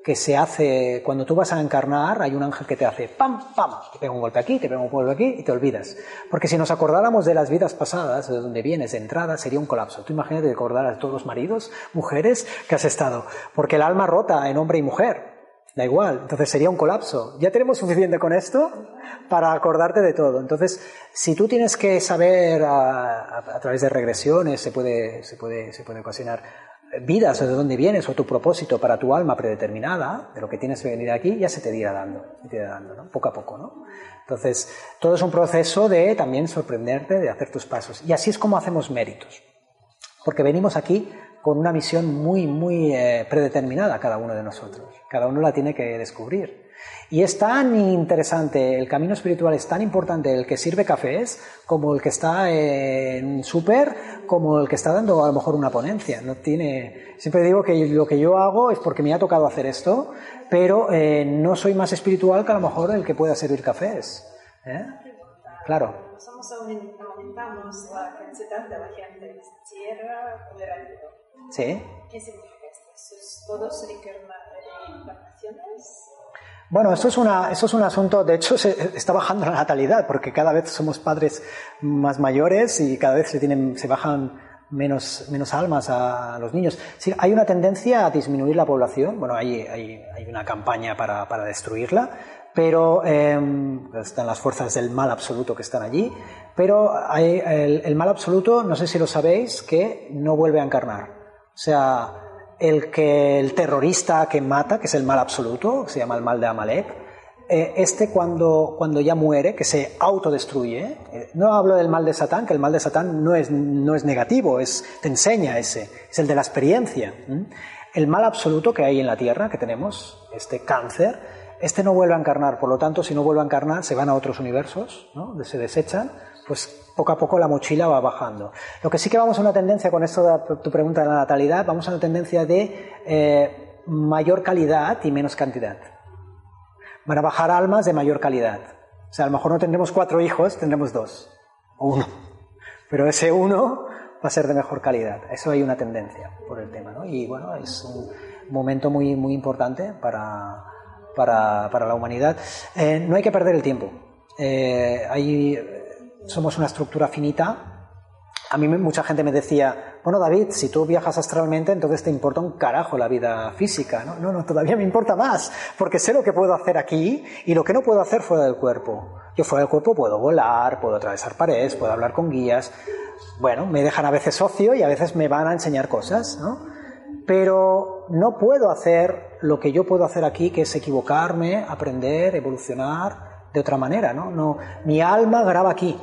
que se hace cuando tú vas a encarnar, hay un ángel que te hace pam, pam, te pega un golpe aquí, te pega un golpe aquí y te olvidas. Porque si nos acordáramos de las vidas pasadas, de donde vienes, de entrada, sería un colapso. Tú imagínate recordar a todos los maridos, mujeres que has estado, porque el alma rota en hombre y mujer. Da igual, entonces sería un colapso. Ya tenemos suficiente con esto para acordarte de todo. Entonces, si tú tienes que saber a través de regresiones, se puede ocasionar vidas o de dónde vienes o tu propósito para tu alma predeterminada, de lo que tienes que venir aquí, ya se te irá dando, ¿no? Poco a poco, ¿no? Entonces, todo es un proceso de también sorprenderte, de hacer tus pasos. Y así es como hacemos méritos. Porque venimos aquí con una misión muy predeterminada cada uno de nosotros. Cada uno la tiene que descubrir. Y es tan interesante, el camino espiritual es tan importante, el que sirve cafés, como el que está en un súper, como el que está dando a lo mejor una ponencia. No tiene... Siempre digo que lo que yo hago es porque me ha tocado hacer esto, pero no soy más espiritual que a lo mejor el que pueda servir cafés. ¿Eh? Claro. Somos aumentamos la cantidad de la gente en esta tierra por el ámbito. ¿Sí? ¿Qué significa esto? ¿Es todos reencarnaciones? Bueno, esto es un asunto, de hecho se está bajando la natalidad porque cada vez somos padres más mayores y cada vez se bajan menos almas a los niños. Sí, hay una tendencia a disminuir la población, bueno, hay una campaña para destruirla, pero están las fuerzas del mal absoluto que están allí, pero hay el mal absoluto, no sé si lo sabéis, que no vuelve a encarnar. O sea, el terrorista que mata, que es el mal absoluto, que se llama el mal de Amalek, cuando ya muere, que se autodestruye, no hablo del mal de Satán, que el mal de Satán no es negativo, te enseña ese, es el de la experiencia. El mal absoluto que hay en la Tierra, que tenemos, este cáncer, este no vuelve a encarnar, por lo tanto, si no vuelve a encarnar, se van a otros universos, ¿no? Se desechan, pues poco a poco la mochila va bajando. Lo que sí que vamos a una tendencia, con esto de tu pregunta de la natalidad, vamos a una tendencia de mayor calidad y menos cantidad. Van a bajar almas de mayor calidad. O sea, a lo mejor no tendremos 4 hijos, tendremos 2 o 1. Pero ese 1 va a ser de mejor calidad. Eso hay una tendencia por el tema, ¿no? Y bueno, es un momento muy, muy importante para la humanidad. No hay que perder el tiempo. Somos una estructura finita. A mí mucha gente me decía, bueno, David, si tú viajas astralmente, entonces te importa un carajo la vida física. No, todavía me importa más, porque sé lo que puedo hacer aquí y lo que no puedo hacer fuera del cuerpo. Yo fuera del cuerpo puedo volar, puedo atravesar paredes, puedo hablar con guías. Bueno, me dejan a veces ocio y a veces me van a enseñar cosas, ¿no? Pero no puedo hacer lo que yo puedo hacer aquí, que es equivocarme, aprender, evolucionar de otra manera, ¿no? No, mi alma graba aquí.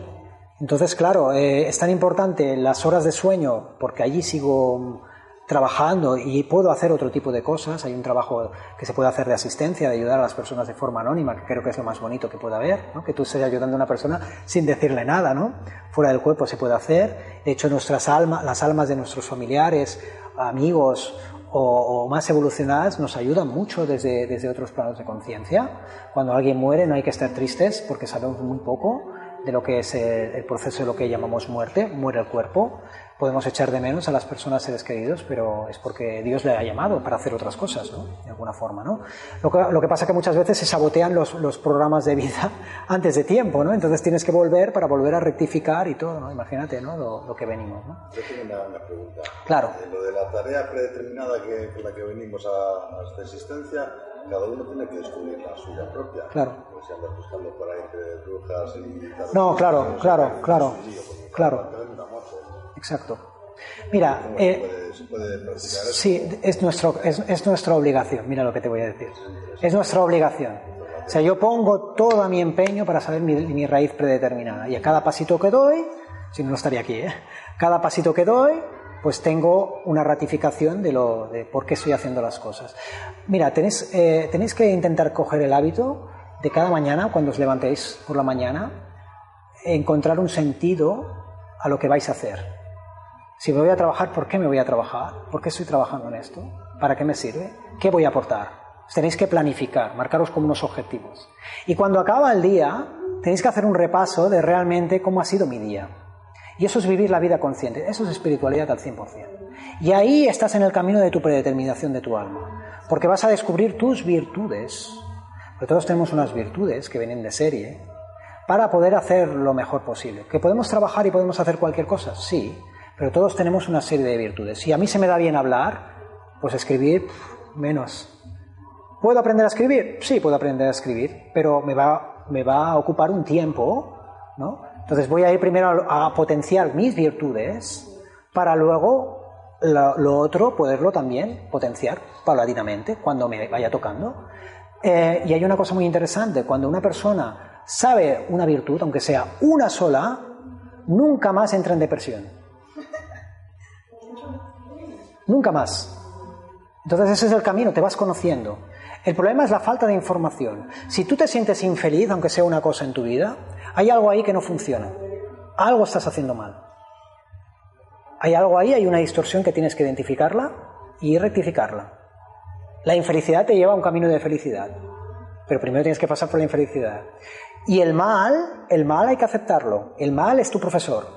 Entonces, claro, es tan importante las horas de sueño, porque allí sigo trabajando y puedo hacer otro tipo de cosas. Hay un trabajo que se puede hacer de asistencia, de ayudar a las personas de forma anónima, que creo que es lo más bonito que pueda haber, ¿no? Que tú estés ayudando a una persona sin decirle nada, ¿no? Fuera del cuerpo se puede hacer. De hecho, las almas de nuestros familiares, amigos o más evolucionadas nos ayudan mucho desde otros planos de conciencia. Cuando alguien muere no hay que estar tristes porque sabemos muy poco de lo que es el proceso de lo que llamamos muerte. Muere el cuerpo, podemos echar de menos a las personas, seres queridos, pero es porque Dios le ha llamado para hacer otras cosas, ¿no? De alguna forma, ¿no? Lo que pasa es que muchas veces se sabotean los programas de vida antes de tiempo, ¿no? Entonces tienes que volver para volver a rectificar y todo, ¿no? Imagínate, ¿no? Lo que venimos, ¿no? Yo tengo una pregunta. Claro. Lo de la tarea predeterminada por la que venimos a esta existencia, cada uno tiene que descubrir la suya propia. Claro. Porque si andas buscando por ahí entre brujas y... No, claro. Exacto. Mira, sí, es nuestra obligación. Mira lo que te voy a decir. Es nuestra obligación. O sea, yo pongo todo mi empeño para saber mi raíz predeterminada. Y a cada pasito que doy, si no, no estaría aquí, ¿eh? Cada pasito que doy, pues tengo una ratificación de por qué estoy haciendo las cosas. Mira, tenéis que intentar coger el hábito de cada mañana, cuando os levantéis por la mañana, encontrar un sentido a lo que vais a hacer. Si me voy a trabajar, ¿por qué me voy a trabajar? ¿Por qué estoy trabajando en esto? ¿Para qué me sirve? ¿Qué voy a aportar? Tenéis que planificar, marcaros como unos objetivos. Y cuando acaba el día, tenéis que hacer un repaso de realmente cómo ha sido mi día. Y eso es vivir la vida consciente, eso es espiritualidad al 100%. Y ahí estás en el camino de tu predeterminación de tu alma. porque vas a descubrir tus virtudes, porque todos tenemos unas virtudes que vienen de serie, para poder hacer lo mejor posible. ¿Que podemos trabajar y podemos hacer cualquier cosa? Sí, pero todos tenemos una serie de virtudes. Si a mí se me da bien hablar, pues escribir, menos. ¿Puedo aprender a escribir? Sí, puedo aprender a escribir, pero me va a ocupar un tiempo, ¿no? Entonces voy a ir primero a potenciar mis virtudes para luego lo otro poderlo también potenciar paulatinamente cuando me vaya tocando. Y hay una cosa muy interesante, cuando una persona sabe una virtud, aunque sea una sola, nunca más entra en depresión. Nunca más. Entonces ese es el camino, te vas conociendo. El problema es la falta de información. Si tú te sientes infeliz, aunque sea una cosa en tu vida, hay algo ahí que no funciona. Algo estás haciendo mal. Hay algo ahí, hay una distorsión que tienes que identificarla y rectificarla. La infelicidad te lleva a un camino de felicidad, pero primero tienes que pasar por la infelicidad. Y el mal hay que aceptarlo. El mal es tu profesor.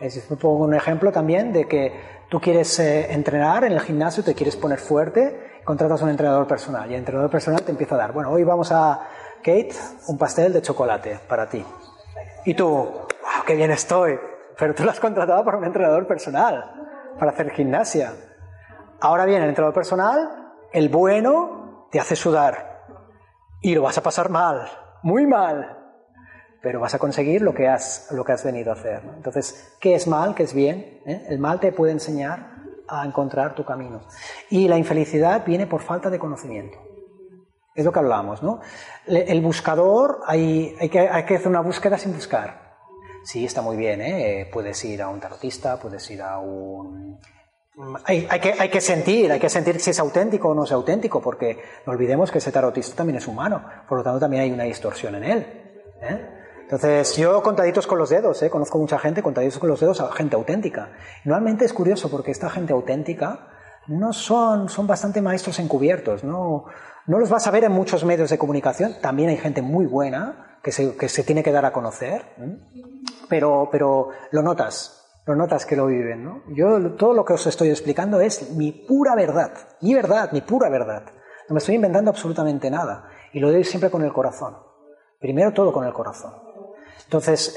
Es un ejemplo también de que tú quieres entrenar en el gimnasio, te quieres poner fuerte, contratas a un entrenador personal y el entrenador personal te empieza a dar, bueno, hoy vamos a, Kate, un pastel de chocolate para ti. Y tú, wow, qué bien estoy. Pero tú lo has contratado para un entrenador personal, para hacer gimnasia. Ahora bien, el entrenador personal, el bueno, te hace sudar. Y lo vas a pasar mal, muy mal. Pero vas a conseguir lo que has venido a hacer, ¿no? Entonces, ¿qué es mal? ¿Qué es bien? El mal te puede enseñar a encontrar tu camino. Y la infelicidad viene por falta de conocimiento. Es lo que hablamos, ¿no? El buscador, hay que hacer una búsqueda sin buscar. Sí, está muy bien, ¿eh? Puedes ir a un tarotista, puedes ir a un... Hay que sentir si es auténtico o no es auténtico, porque no olvidemos que ese tarotista también es humano, por lo tanto también hay una distorsión en él, ¿eh? Entonces, yo contaditos con los dedos, ¿eh? Conozco mucha gente, contaditos con los dedos, gente auténtica. Normalmente es curioso, porque esta gente auténtica no son bastante maestros encubiertos, no los vas a ver en muchos medios de comunicación, también hay gente muy buena, que se tiene que dar a conocer, pero lo notas que lo viven, ¿no? Yo todo lo que os estoy explicando es mi pura verdad, mi pura verdad. No me estoy inventando absolutamente nada y lo doy siempre con el corazón. Primero todo con el corazón. Entonces,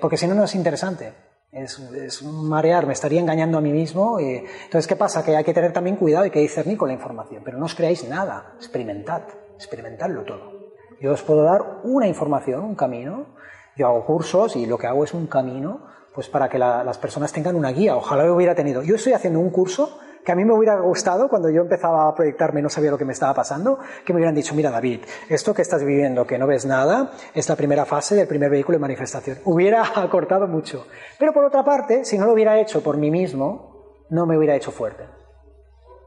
porque si no, no es interesante. Es marear, me estaría engañando a mí mismo. Entonces, ¿qué pasa? Que hay que tener también cuidado, hay que discernir con la información, pero no os creáis nada, experimentadlo todo. Yo os puedo dar una información, un camino. Yo hago cursos y lo que hago es un camino, pues para que las personas tengan una guía. Ojalá lo hubiera tenido. Yo estoy haciendo un curso que a mí me hubiera gustado cuando yo empezaba a proyectarme, no sabía lo que me estaba pasando, que me hubieran dicho, mira David, esto que estás viviendo, que no ves nada, es la primera fase del primer vehículo de manifestación. Hubiera acortado mucho. Pero por otra parte, si no lo hubiera hecho por mí mismo, no me hubiera hecho fuerte.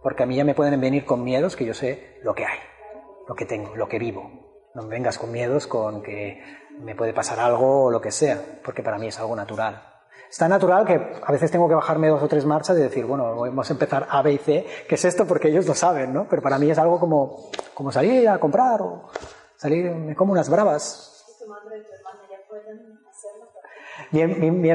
Porque a mí ya me pueden venir con miedos que yo sé lo que hay, lo que tengo, lo que vivo. No me vengas con miedos, con que me puede pasar algo o lo que sea, porque para mí es algo natural. Es tan natural que a veces tengo que bajarme 2 o 3 marchas y decir, bueno, vamos a empezar A, B y C, que es esto porque ellos lo saben, ¿no? Pero para mí es algo como salir a comprar o salir, me como unas bravas. ¿Y tu madre y tu hermana ya pueden hacerlo? Mi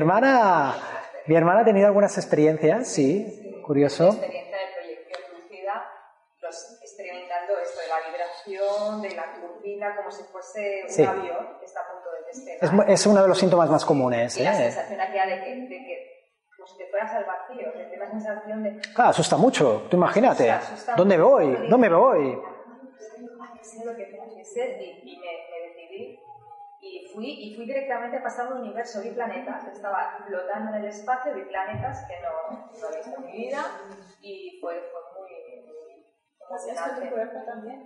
hermana ha tenido algunas experiencias, sí, curioso. Experiencia de proyección lúcida, experimentando esto de la vibración, de la turbina, como si fuese un avión que está a punto de despegar. Es uno de los síntomas más comunes. Y la sensación aquella de que como si te fueras al vacío, de la sensación de... Claro, asusta mucho, tú imagínate, asusta ¿dónde mucho? Voy? ¿Dónde me voy? Sé lo que tengo que ser y me decidí y fui directamente a pasar al universo, vi planetas, estaba flotando en el espacio, vi planetas que no he visto en mi vida y fue también.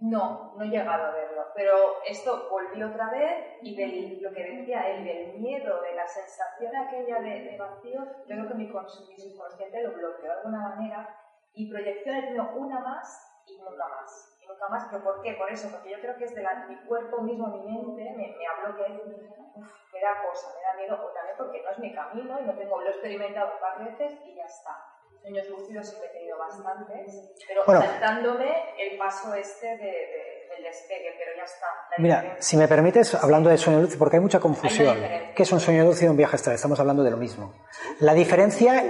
No he llegado a verlo, pero esto volvió otra vez y lo que decía él del miedo, de la sensación aquella de vacío, yo creo que mi subconsciente lo bloqueó de alguna manera y proyección he tenido una más y nunca más. Y nunca más, ¿pero por qué? Por eso, porque yo creo que es de mi cuerpo mismo, mi mente, me habló que me da cosa, me da miedo, o también porque no es mi camino y lo he experimentado varias veces y ya está. Sueños lúcidos he tenido bastantes, pero saltándome el paso del despegue, pero ya está. Mira, si me permites, hablando de sueño lúcido, porque hay mucha confusión. ¿Qué es un sueño lúcido y un viaje astral? Estamos hablando de lo mismo. La diferencia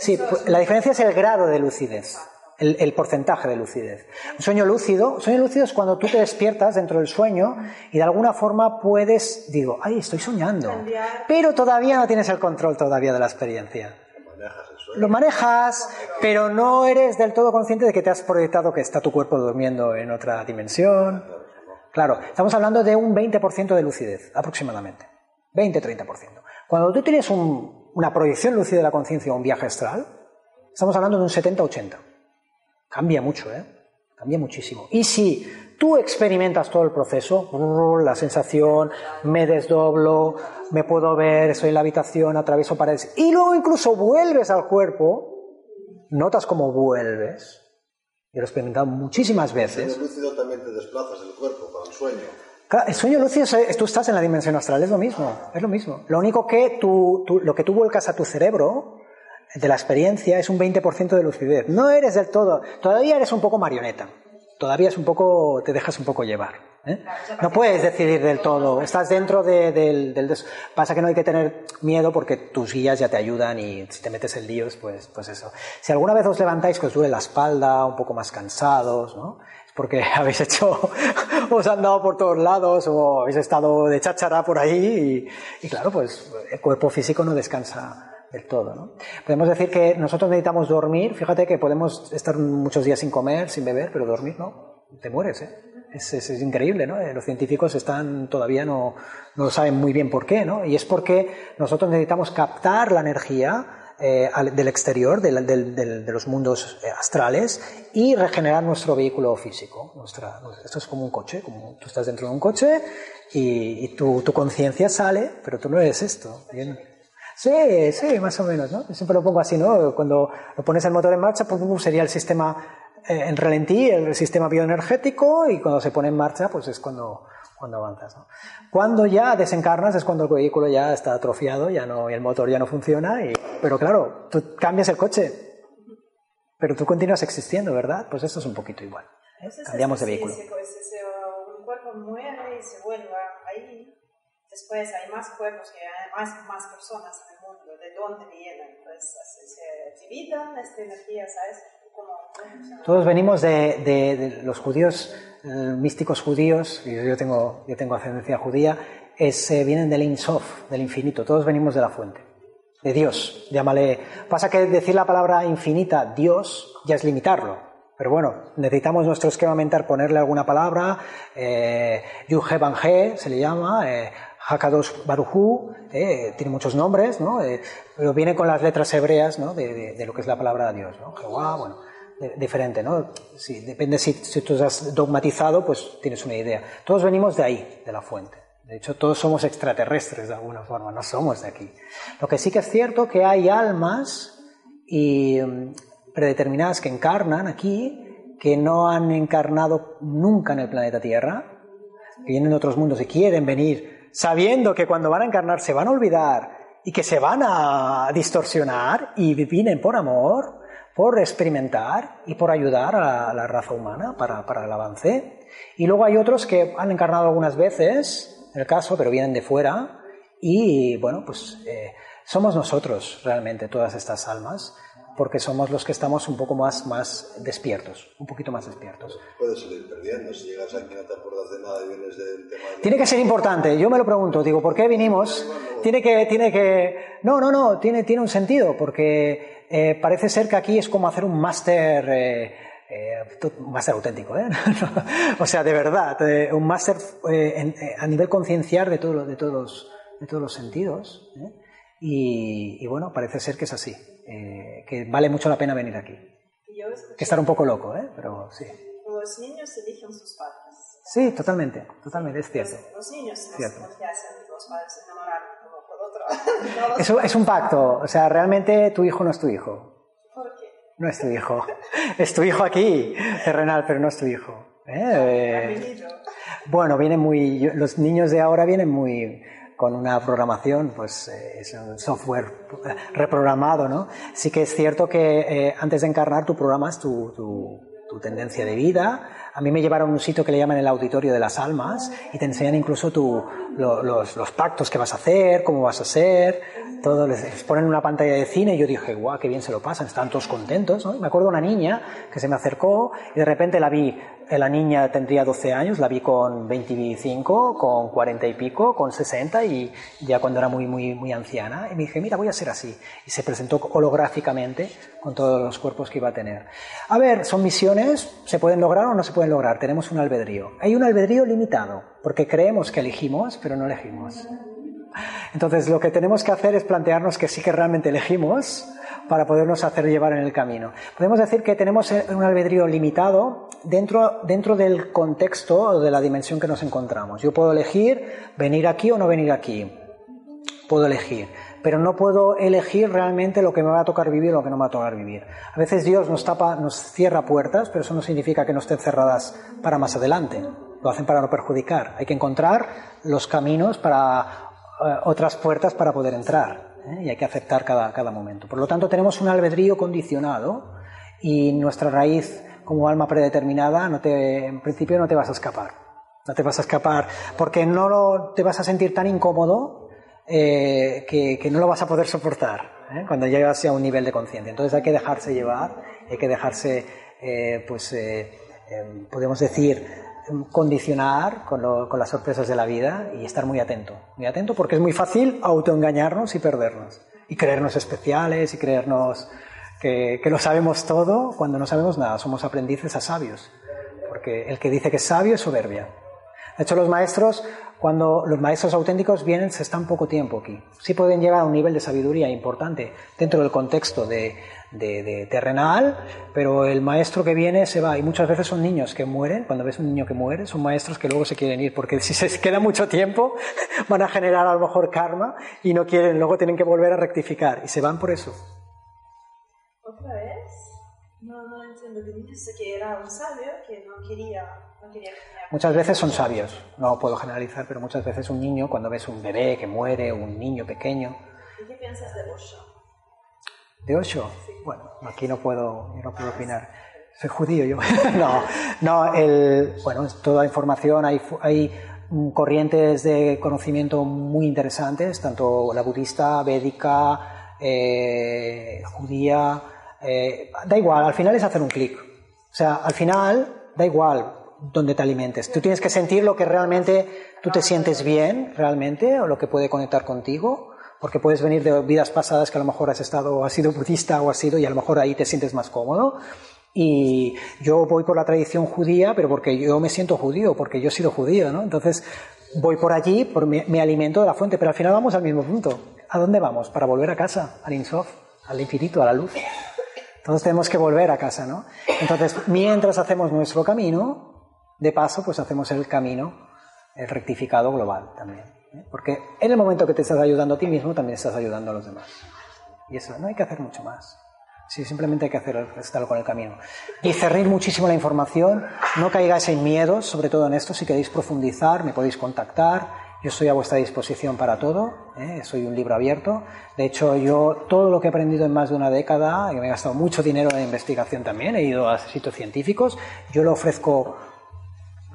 es el grado de lucidez. el porcentaje de lucidez. Un sueño lúcido es cuando tú te despiertas dentro del sueño y de alguna forma puedes, estoy soñando, pero todavía no tienes el control todavía de la experiencia. Lo manejas, pero no eres del todo consciente de que te has proyectado, que está tu cuerpo durmiendo en otra dimensión. Claro, estamos hablando de un 20% de lucidez, aproximadamente. 20-30%. Cuando tú tienes una proyección lúcida de la conciencia o un viaje astral, estamos hablando de un 70-80%. Cambia mucho, Cambia muchísimo. Y si tú experimentas todo el proceso, la sensación, me desdoblo, me puedo ver, estoy en la habitación, atravieso paredes, y luego incluso vuelves al cuerpo, notas cómo vuelves, yo lo he experimentado muchísimas veces. El sueño lúcido también te desplazas del cuerpo para el sueño. Claro, el sueño lúcido es tú estás en la dimensión astral, es lo mismo. Lo único que lo que tú vuelcas a tu cerebro de la experiencia es un 20% de lucidez. No eres del todo, todavía eres un poco marioneta. Todavía es un poco, te dejas un poco llevar, No puedes decidir del todo. Estás dentro del pasa que no hay que tener miedo porque tus guías ya te ayudan y si te metes en líos, pues eso. Si alguna vez os levantáis que os duele la espalda, un poco más cansados, ¿no? Es porque os han dado por todos lados o habéis estado de cháchara por ahí y claro, pues el cuerpo físico no descansa del todo, ¿no? Podemos decir que nosotros necesitamos dormir. Fíjate que podemos estar muchos días sin comer, sin beber, pero dormir no, te mueres, es increíble, ¿no? Los científicos todavía no saben muy bien por qué, ¿no? Y es porque nosotros necesitamos captar la energía del exterior, de los mundos astrales y regenerar nuestro vehículo físico. Esto es como un coche, como tú estás dentro de un coche y tu conciencia sale, pero tú no eres esto, ¿bien? Sí, más o menos, ¿no? Yo siempre lo pongo así, ¿no? Cuando lo pones el motor en marcha, pues sería el sistema en ralentí, el sistema bioenergético, y cuando se pone en marcha, pues es cuando avanzas, ¿no? Cuando ya desencarnas es cuando el vehículo ya está atrofiado, y el motor ya no funciona, pero claro, tú cambias el coche, pero tú continúas existiendo, ¿verdad? Pues esto es un poquito igual, cambiamos de vehículo. El cuerpo muere y se vuelve ahí. Después hay más cuerpos, hay más personas en el mundo, ¿de dónde vienen? Pues se dividan esta energía, ¿sabes? Todos venimos de los judíos, místicos judíos, y yo tengo ascendencia judía, vienen del Insof, del infinito, todos venimos de la fuente, de Dios, llámale. Pasa que decir la palabra infinita, Dios, ya es limitarlo. Pero bueno, necesitamos nuestro esquema mental ponerle alguna palabra, Yud-He-Van-He se le llama, Hakadosh Baruj Hu, tiene muchos nombres, ¿no? Pero viene con las letras hebreas, ¿no? De lo que es la palabra de Dios, ¿no? Jehová, bueno, diferente, ¿no? Sí, depende si tú has dogmatizado, pues tienes una idea. Todos venimos de ahí, de la fuente. De hecho, todos somos extraterrestres de alguna forma, no somos de aquí. Lo que sí que es cierto que hay almas y predeterminadas que encarnan aquí, que no han encarnado nunca en el planeta Tierra, que vienen de otros mundos y quieren venir sabiendo que cuando van a encarnar se van a olvidar y que se van a distorsionar y vienen por amor, por experimentar y por ayudar a la raza humana para el avance. Y luego hay otros que han encarnado algunas veces, en el caso, pero vienen de fuera y, bueno, pues somos nosotros realmente todas estas almas, porque somos los que estamos un poco más despiertos, un poquito más despiertos. Puedes salir perdiendo si llegas aquí, no te acuerdas de nada y vienes del tema. Tiene que ser importante, yo me lo pregunto, ¿por qué vinimos? Tiene un sentido, porque parece ser que aquí es como hacer un máster, auténtico, ¿eh? O sea, de verdad, un máster a nivel concienciar de todos los sentidos, ¿eh? Y bueno, parece ser que es así, que vale mucho la pena venir aquí. Que estar un poco loco, pero sí. Los niños eligen sus padres. Sí, totalmente, es cierto. Los niños los que hacen los padres enamorar uno por otro. Eso es un pacto, o sea, realmente tu hijo no es tu hijo. ¿Por qué? No es tu hijo, es tu hijo aquí, terrenal, pero no es tu hijo. Bueno, los niños de ahora vienen muy con una programación, pues es un software reprogramado, ¿no? Sí que es cierto que antes de encarnar tú programas tu tendencia de vida, A mí me llevaron a un sitio que le llaman el Auditorio de las Almas y te enseñan incluso los pactos que vas a hacer, cómo vas a ser, todo. Les ponen una pantalla de cine y yo dije, guau, qué bien se lo pasan, están todos contentos, ¿no? Y me acuerdo una niña que se me acercó y de repente la vi, la niña tendría 12 años, la vi con 25, con 40 y pico, con 60 y ya cuando era muy, muy, muy anciana. Y me dije, mira, voy a ser así. Y se presentó holográficamente con todos los cuerpos que iba a tener. A ver, son misiones, ¿se pueden lograr o no se pueden lograr? Tenemos un albedrío. Hay un albedrío limitado, porque creemos que elegimos, pero no elegimos. Entonces, lo que tenemos que hacer es plantearnos que sí que realmente elegimos para podernos hacer llevar en el camino. Podemos decir que tenemos un albedrío limitado dentro del contexto o de la dimensión que nos encontramos. Yo puedo elegir venir aquí o no venir aquí. Puedo elegir, pero no puedo elegir realmente lo que me va a tocar vivir o lo que no me va a tocar vivir. A veces Dios nos tapa, nos cierra puertas, pero eso no significa que no estén cerradas para más adelante. Lo hacen para no perjudicar. Hay que encontrar los caminos para otras puertas para poder entrar, ¿eh? Y hay que aceptar cada momento. Por lo tanto, tenemos un albedrío condicionado y nuestra raíz como alma predeterminada en principio no te vas a escapar. No te vas a escapar porque te vas a sentir tan incómodo que no lo vas a poder soportar, ¿eh? Cuando llegas a un nivel de conciencia. Entonces hay que dejarse llevar, hay que dejarse, podemos decir, condicionar con las sorpresas de la vida y estar muy atento porque es muy fácil autoengañarnos y perdernos y creernos especiales y creernos que lo sabemos todo cuando no sabemos nada. Somos aprendices a sabios porque el que dice que es sabio es soberbia. De hecho, cuando los maestros auténticos vienen, se están poco tiempo aquí. Sí pueden llegar a un nivel de sabiduría importante dentro del contexto de terrenal, pero el maestro que viene se va. Y muchas veces son niños que mueren. Cuando ves un niño que muere, son maestros que luego se quieren ir, porque si se queda mucho tiempo van a generar a lo mejor karma y no quieren, luego tienen que volver a rectificar y se van por eso. ¿Otra vez? No entiendo. Dice que era un sabio que no quería generar. Muchas veces son sabios, no puedo generalizar, pero muchas veces un niño, cuando ves un bebé que muere, un niño pequeño. ¿Y qué piensas de Osho? ¿De Osho? Sí. Bueno, aquí no puedo opinar. Soy judío yo. Bueno, es toda información, hay corrientes de conocimiento muy interesantes, tanto la budista, védica, judía. Da igual, al final es hacer un clic. O sea, al final da igual donde te alimentes. Tú tienes que sentir lo que realmente tú te sientes bien, realmente, o lo que puede conectar contigo, porque puedes venir de vidas pasadas que a lo mejor has sido budista y a lo mejor ahí te sientes más cómodo. Y yo voy por la tradición judía, pero porque yo me siento judío, porque yo he sido judío, ¿no? Entonces voy por allí, me alimento de la fuente, pero al final vamos al mismo punto. ¿A dónde vamos? Para volver a casa, al Insof, al infinito, a la luz. Entonces tenemos que volver a casa, ¿no? Entonces, mientras hacemos nuestro camino, de paso, pues hacemos el camino, el rectificado global también, ¿eh? Porque en el momento que te estás ayudando a ti mismo, también estás ayudando a los demás. Y eso, no hay que hacer mucho más. Sí, simplemente hay que estar con el camino. Discernir muchísimo la información, no caigáis en miedos, sobre todo en esto. Si queréis profundizar, me podéis contactar. Yo estoy a vuestra disposición para todo, ¿eh? Soy un libro abierto. De hecho, yo todo lo que he aprendido en más de una década, y me he gastado mucho dinero en investigación también, he ido a sitios científicos, yo lo ofrezco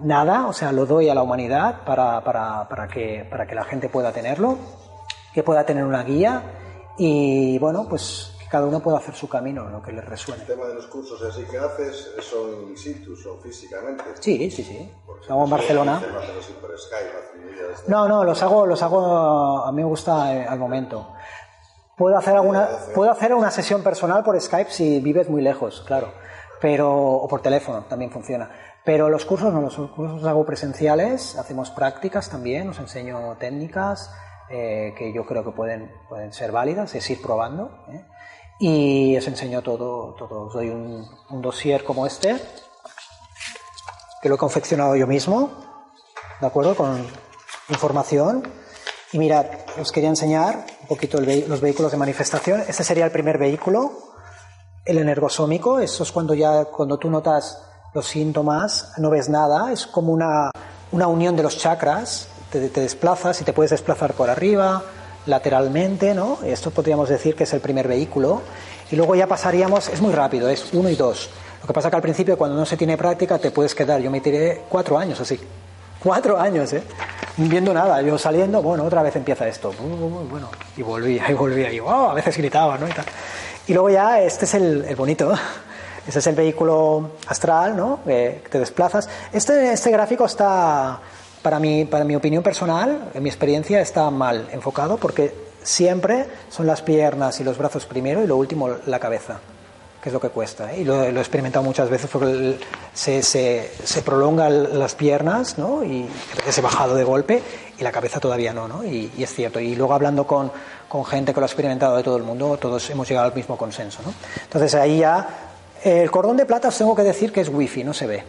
nada, o sea, lo doy a la humanidad para que la gente pueda tenerlo, que pueda tener una guía y, bueno, pues que cada uno pueda hacer su camino, lo que les resuene. El tema de los cursos así que haces son in situ, son físicamente. Sí, sí, sí. Estamos en Barcelona. No, los hago, a mí me gusta al momento. Puedo hacer una sesión personal por Skype si vives muy lejos, claro, o por teléfono también funciona. Pero los cursos no, los cursos los hago presenciales, hacemos prácticas también, os enseño técnicas que yo creo que pueden ser válidas, es ir probando, ¿eh? Y os enseño todo. Os doy un dossier como este, que lo he confeccionado yo mismo, ¿de acuerdo? Con información. Y mirad, os quería enseñar un poquito los vehículos de manifestación. Este sería el primer vehículo, el energosómico. Eso es cuando tú notas los síntomas, no ves nada. Es como una unión de los chakras. Te desplazas y te puedes desplazar por arriba, lateralmente, ¿no? Esto podríamos decir que es el primer vehículo. Y luego ya pasaríamos, es muy rápido, es 1 y 2. Lo que pasa que al principio, cuando no se tiene práctica, te puedes quedar. Yo me tiré 4 años así. 4 años, viendo nada. Yo saliendo, bueno, otra vez empieza esto. Bueno, y volvía. Y wow, a veces gritaba, ¿no? Y tal. Y luego ya, este es el bonito. Este es el vehículo astral, ¿no? Que te desplazas. Este gráfico está, para mi opinión personal, en mi experiencia, está mal enfocado, porque siempre son las piernas y los brazos primero y lo último la cabeza, que es lo que cuesta, y lo he experimentado muchas veces, porque se prolongan las piernas, ¿no? Y a veces he bajado de golpe y la cabeza todavía no, ¿no? Y es cierto. Y luego, hablando con gente que lo ha experimentado de todo el mundo, todos hemos llegado al mismo consenso, ¿no? Entonces ahí ya el cordón de plata, os tengo que decir que es wifi, no se ve,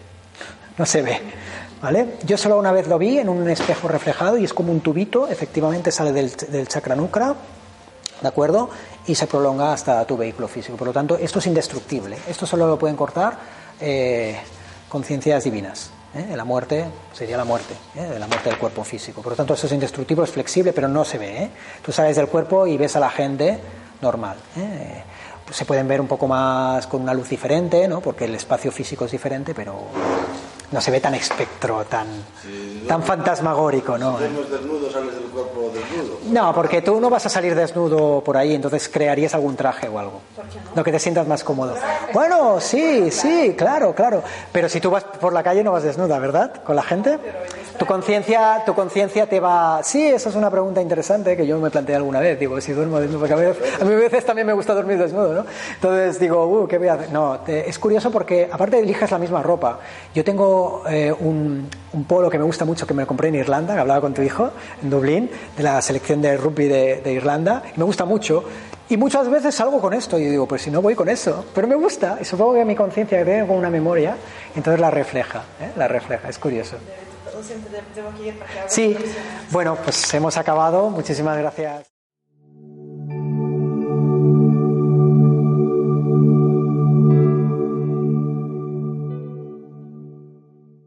¿vale? Yo solo una vez lo vi en un espejo reflejado, y es como un tubito, efectivamente sale del chakra nukra, ¿de acuerdo? Y se prolonga hasta tu vehículo físico. Por lo tanto, esto es indestructible. Esto solo lo pueden cortar conciencias divinas. La muerte sería la muerte del cuerpo físico. Por lo tanto, esto es indestructible, es flexible, pero no se ve. Tú sales del cuerpo y ves a la gente normal. Se pueden ver un poco más con una luz diferente, ¿no? Porque el espacio físico es diferente, pero no se ve tan espectro, tan fantasmagórico, ¿no? Si estamos desnudos, sales del cuerpo desnudo. No, porque tú no vas a salir desnudo por ahí, entonces crearías algún traje o algo. ¿Por qué no? Lo que te sientas más cómodo. Bueno, sí, claro. Pero si tú vas por la calle no vas desnuda, ¿verdad? Con la gente. Tu conciencia te va... Sí, esa es una pregunta interesante que yo me planteé alguna vez. Digo, si duermo desnudo, porque a mí a veces también me gusta dormir desnudo, ¿no? Entonces digo, ¿qué voy a hacer? No, es curioso porque aparte eliges la misma ropa. Yo tengo un polo que me gusta mucho, que me lo compré en Irlanda, que hablaba con tu hijo, en Dublín, de la selección de rugby de Irlanda, y me gusta mucho. Y muchas veces salgo con esto y digo, pues si no voy con eso, pero me gusta. Y supongo que mi conciencia tiene como una memoria, entonces la refleja, es curioso. Sí, bueno, pues hemos acabado. Muchísimas gracias.